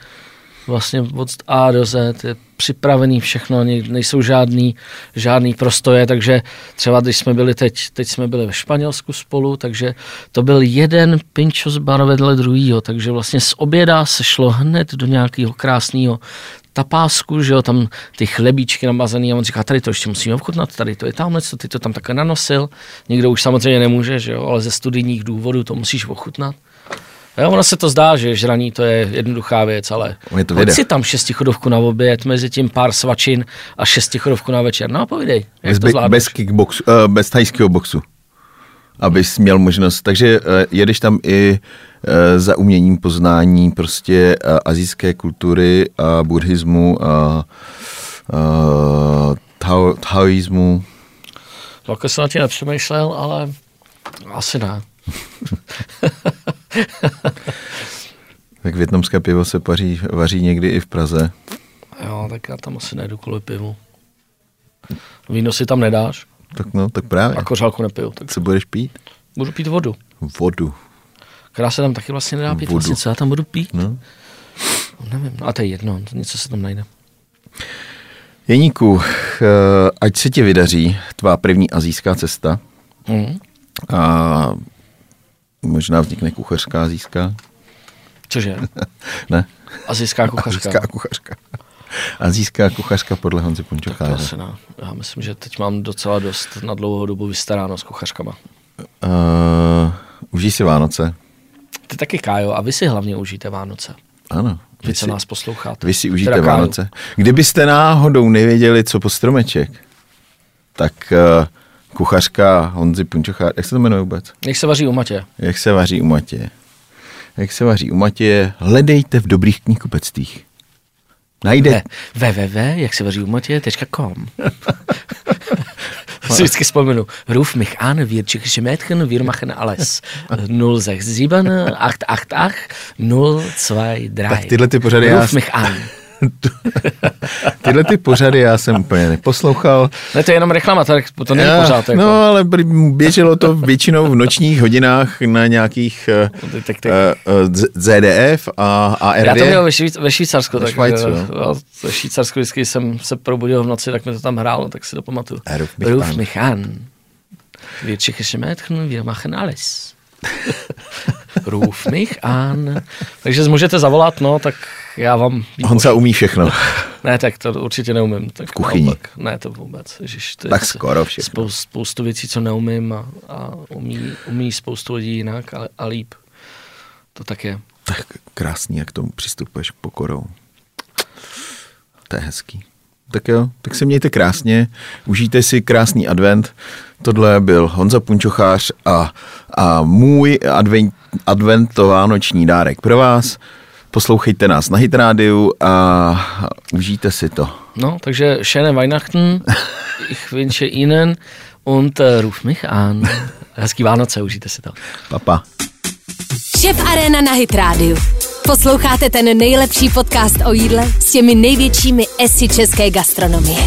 vlastně od A do Z je připravený všechno, nejsou žádný, žádný prostoje, takže třeba když jsme byli teď, teď jsme byli ve Španělsku spolu, takže to byl jeden pinčo z baru vedle druhýho, takže vlastně z oběda se šlo hned do nějakého krásného tapásku, že jo, tam ty chlebíčky namazaný a on říká, tady to ještě musíme ochutnat, tady to je tamhle, co ty to tam takhle nanosil, nikdo už samozřejmě nemůže, že jo, ale ze studijních důvodů to musíš ochutnat. Jo, ono se to zdá, že žraní to je jednoduchá věc, ale hoď si tam šestichodovku na oběd, mezi tím pár svačin a šestichodovku na večer. No a povídej, jak bez, to zvládneš. Bez kickboxu, uh, bez thajského boxu, abys měl možnost. Takže uh, jedeš tam i uh, za uměním poznání prostě uh, asijské kultury, uh, buddhismu, uh, uh, tao, taoismu. Tak jsem na tě nepřemýšlel, ale asi ne. Tak vietnamské pivo se paří, vaří někdy i v Praze. Jo, tak já tam asi nejdu kvůli pivu. Víno si tam nedáš. Tak no, tak právě. A kořálku nepiju. Tak... Co budeš pít? Budu pít vodu. Vodu. Která se tam taky vlastně nedá pít. Vlastně, co já tam budu pít? No. Nevím, no a to je jedno, něco se tam najde. Jeníku, ať se ti vydaří tvá první asijská cesta. Mm. A možná vznikne kuchařská asijská. Cože? Ne. Asijská kuchařka. Asijská kuchařka. Asijská kuchařka podle Honzy Punčocháře. Tak to asi ne. Já myslím, že teď mám docela dost na dlouhou dobu vystaráno s kuchařkama. Uh, užij si Vánoce. Ty taky, Kájo, a vy si hlavně užijte Vánoce. Ano. Vy, vy si nás posloucháte. Vy si užijte teda Vánoce. Káju. Kdybyste náhodou nevěděli, co pod stromeček, tak... Uh, kuchařka Honzy Punčochář, jak se to jmenuje vůbec? Jak se vaří u Matěje. Jak se vaří u Matěje. Jak se vaří u Matěje, hledejte v dobrých knihkupectvích. Najde. w w w tečka jak se vaří u Matěje tečka com Si vždycky vzpomenu. Ruf mich an, wir Tscheche Mädchen, wir machen alles. nula šest sedm osm osm osm nula dva tři. Tak tyhle ty pořady Ruf já... mich an. Tyhle ty pořady já jsem úplně neposlouchal. Ne, to je jenom reklama, tak to není já, pořád. Jako. No, ale běželo to většinou v nočních hodinách na nějakých uh, Z D F a A R D. Já to měl ve, Švý- ve Švýcarsku. Tak, Švajcu, no. Ve Švýcarsku vždycky jsem se probudil v noci, tak mi to tam hrálo, tak si to pamatuju. Ruf mich an. Wir Tscheche Mädchen, wir machen alles. Ruf mich an. Takže můžete zavolat, no, tak já vám... Honza umí všechno. Ne, tak to určitě neumím. Tak v kuchyni. No, tak, ne, to vůbec. Ježiš, to tak skoro všechno. Spou, spoustu věcí, co neumím a, a umí, umí spoustu lidí jinak a, a líp. To tak je. Tak krásný, jak tomu přistupuješ pokorou. To je hezký. Tak jo, tak se mějte krásně, užijte si krásný advent. Tohle byl Honza Punčochář a, a můj advent, adventovánoční dárek pro vás. Poslouchejte nás na Hit rádiu a užijte si to. No, takže schöne Weihnachten, ich wünsche Ihnen und ruf mich an. Hezký Vánoce, užijte si to. Papa. Chef Arena na Hit rádiu. Posloucháte ten nejlepší podcast o jídle s těmi největšími esy české gastronomie.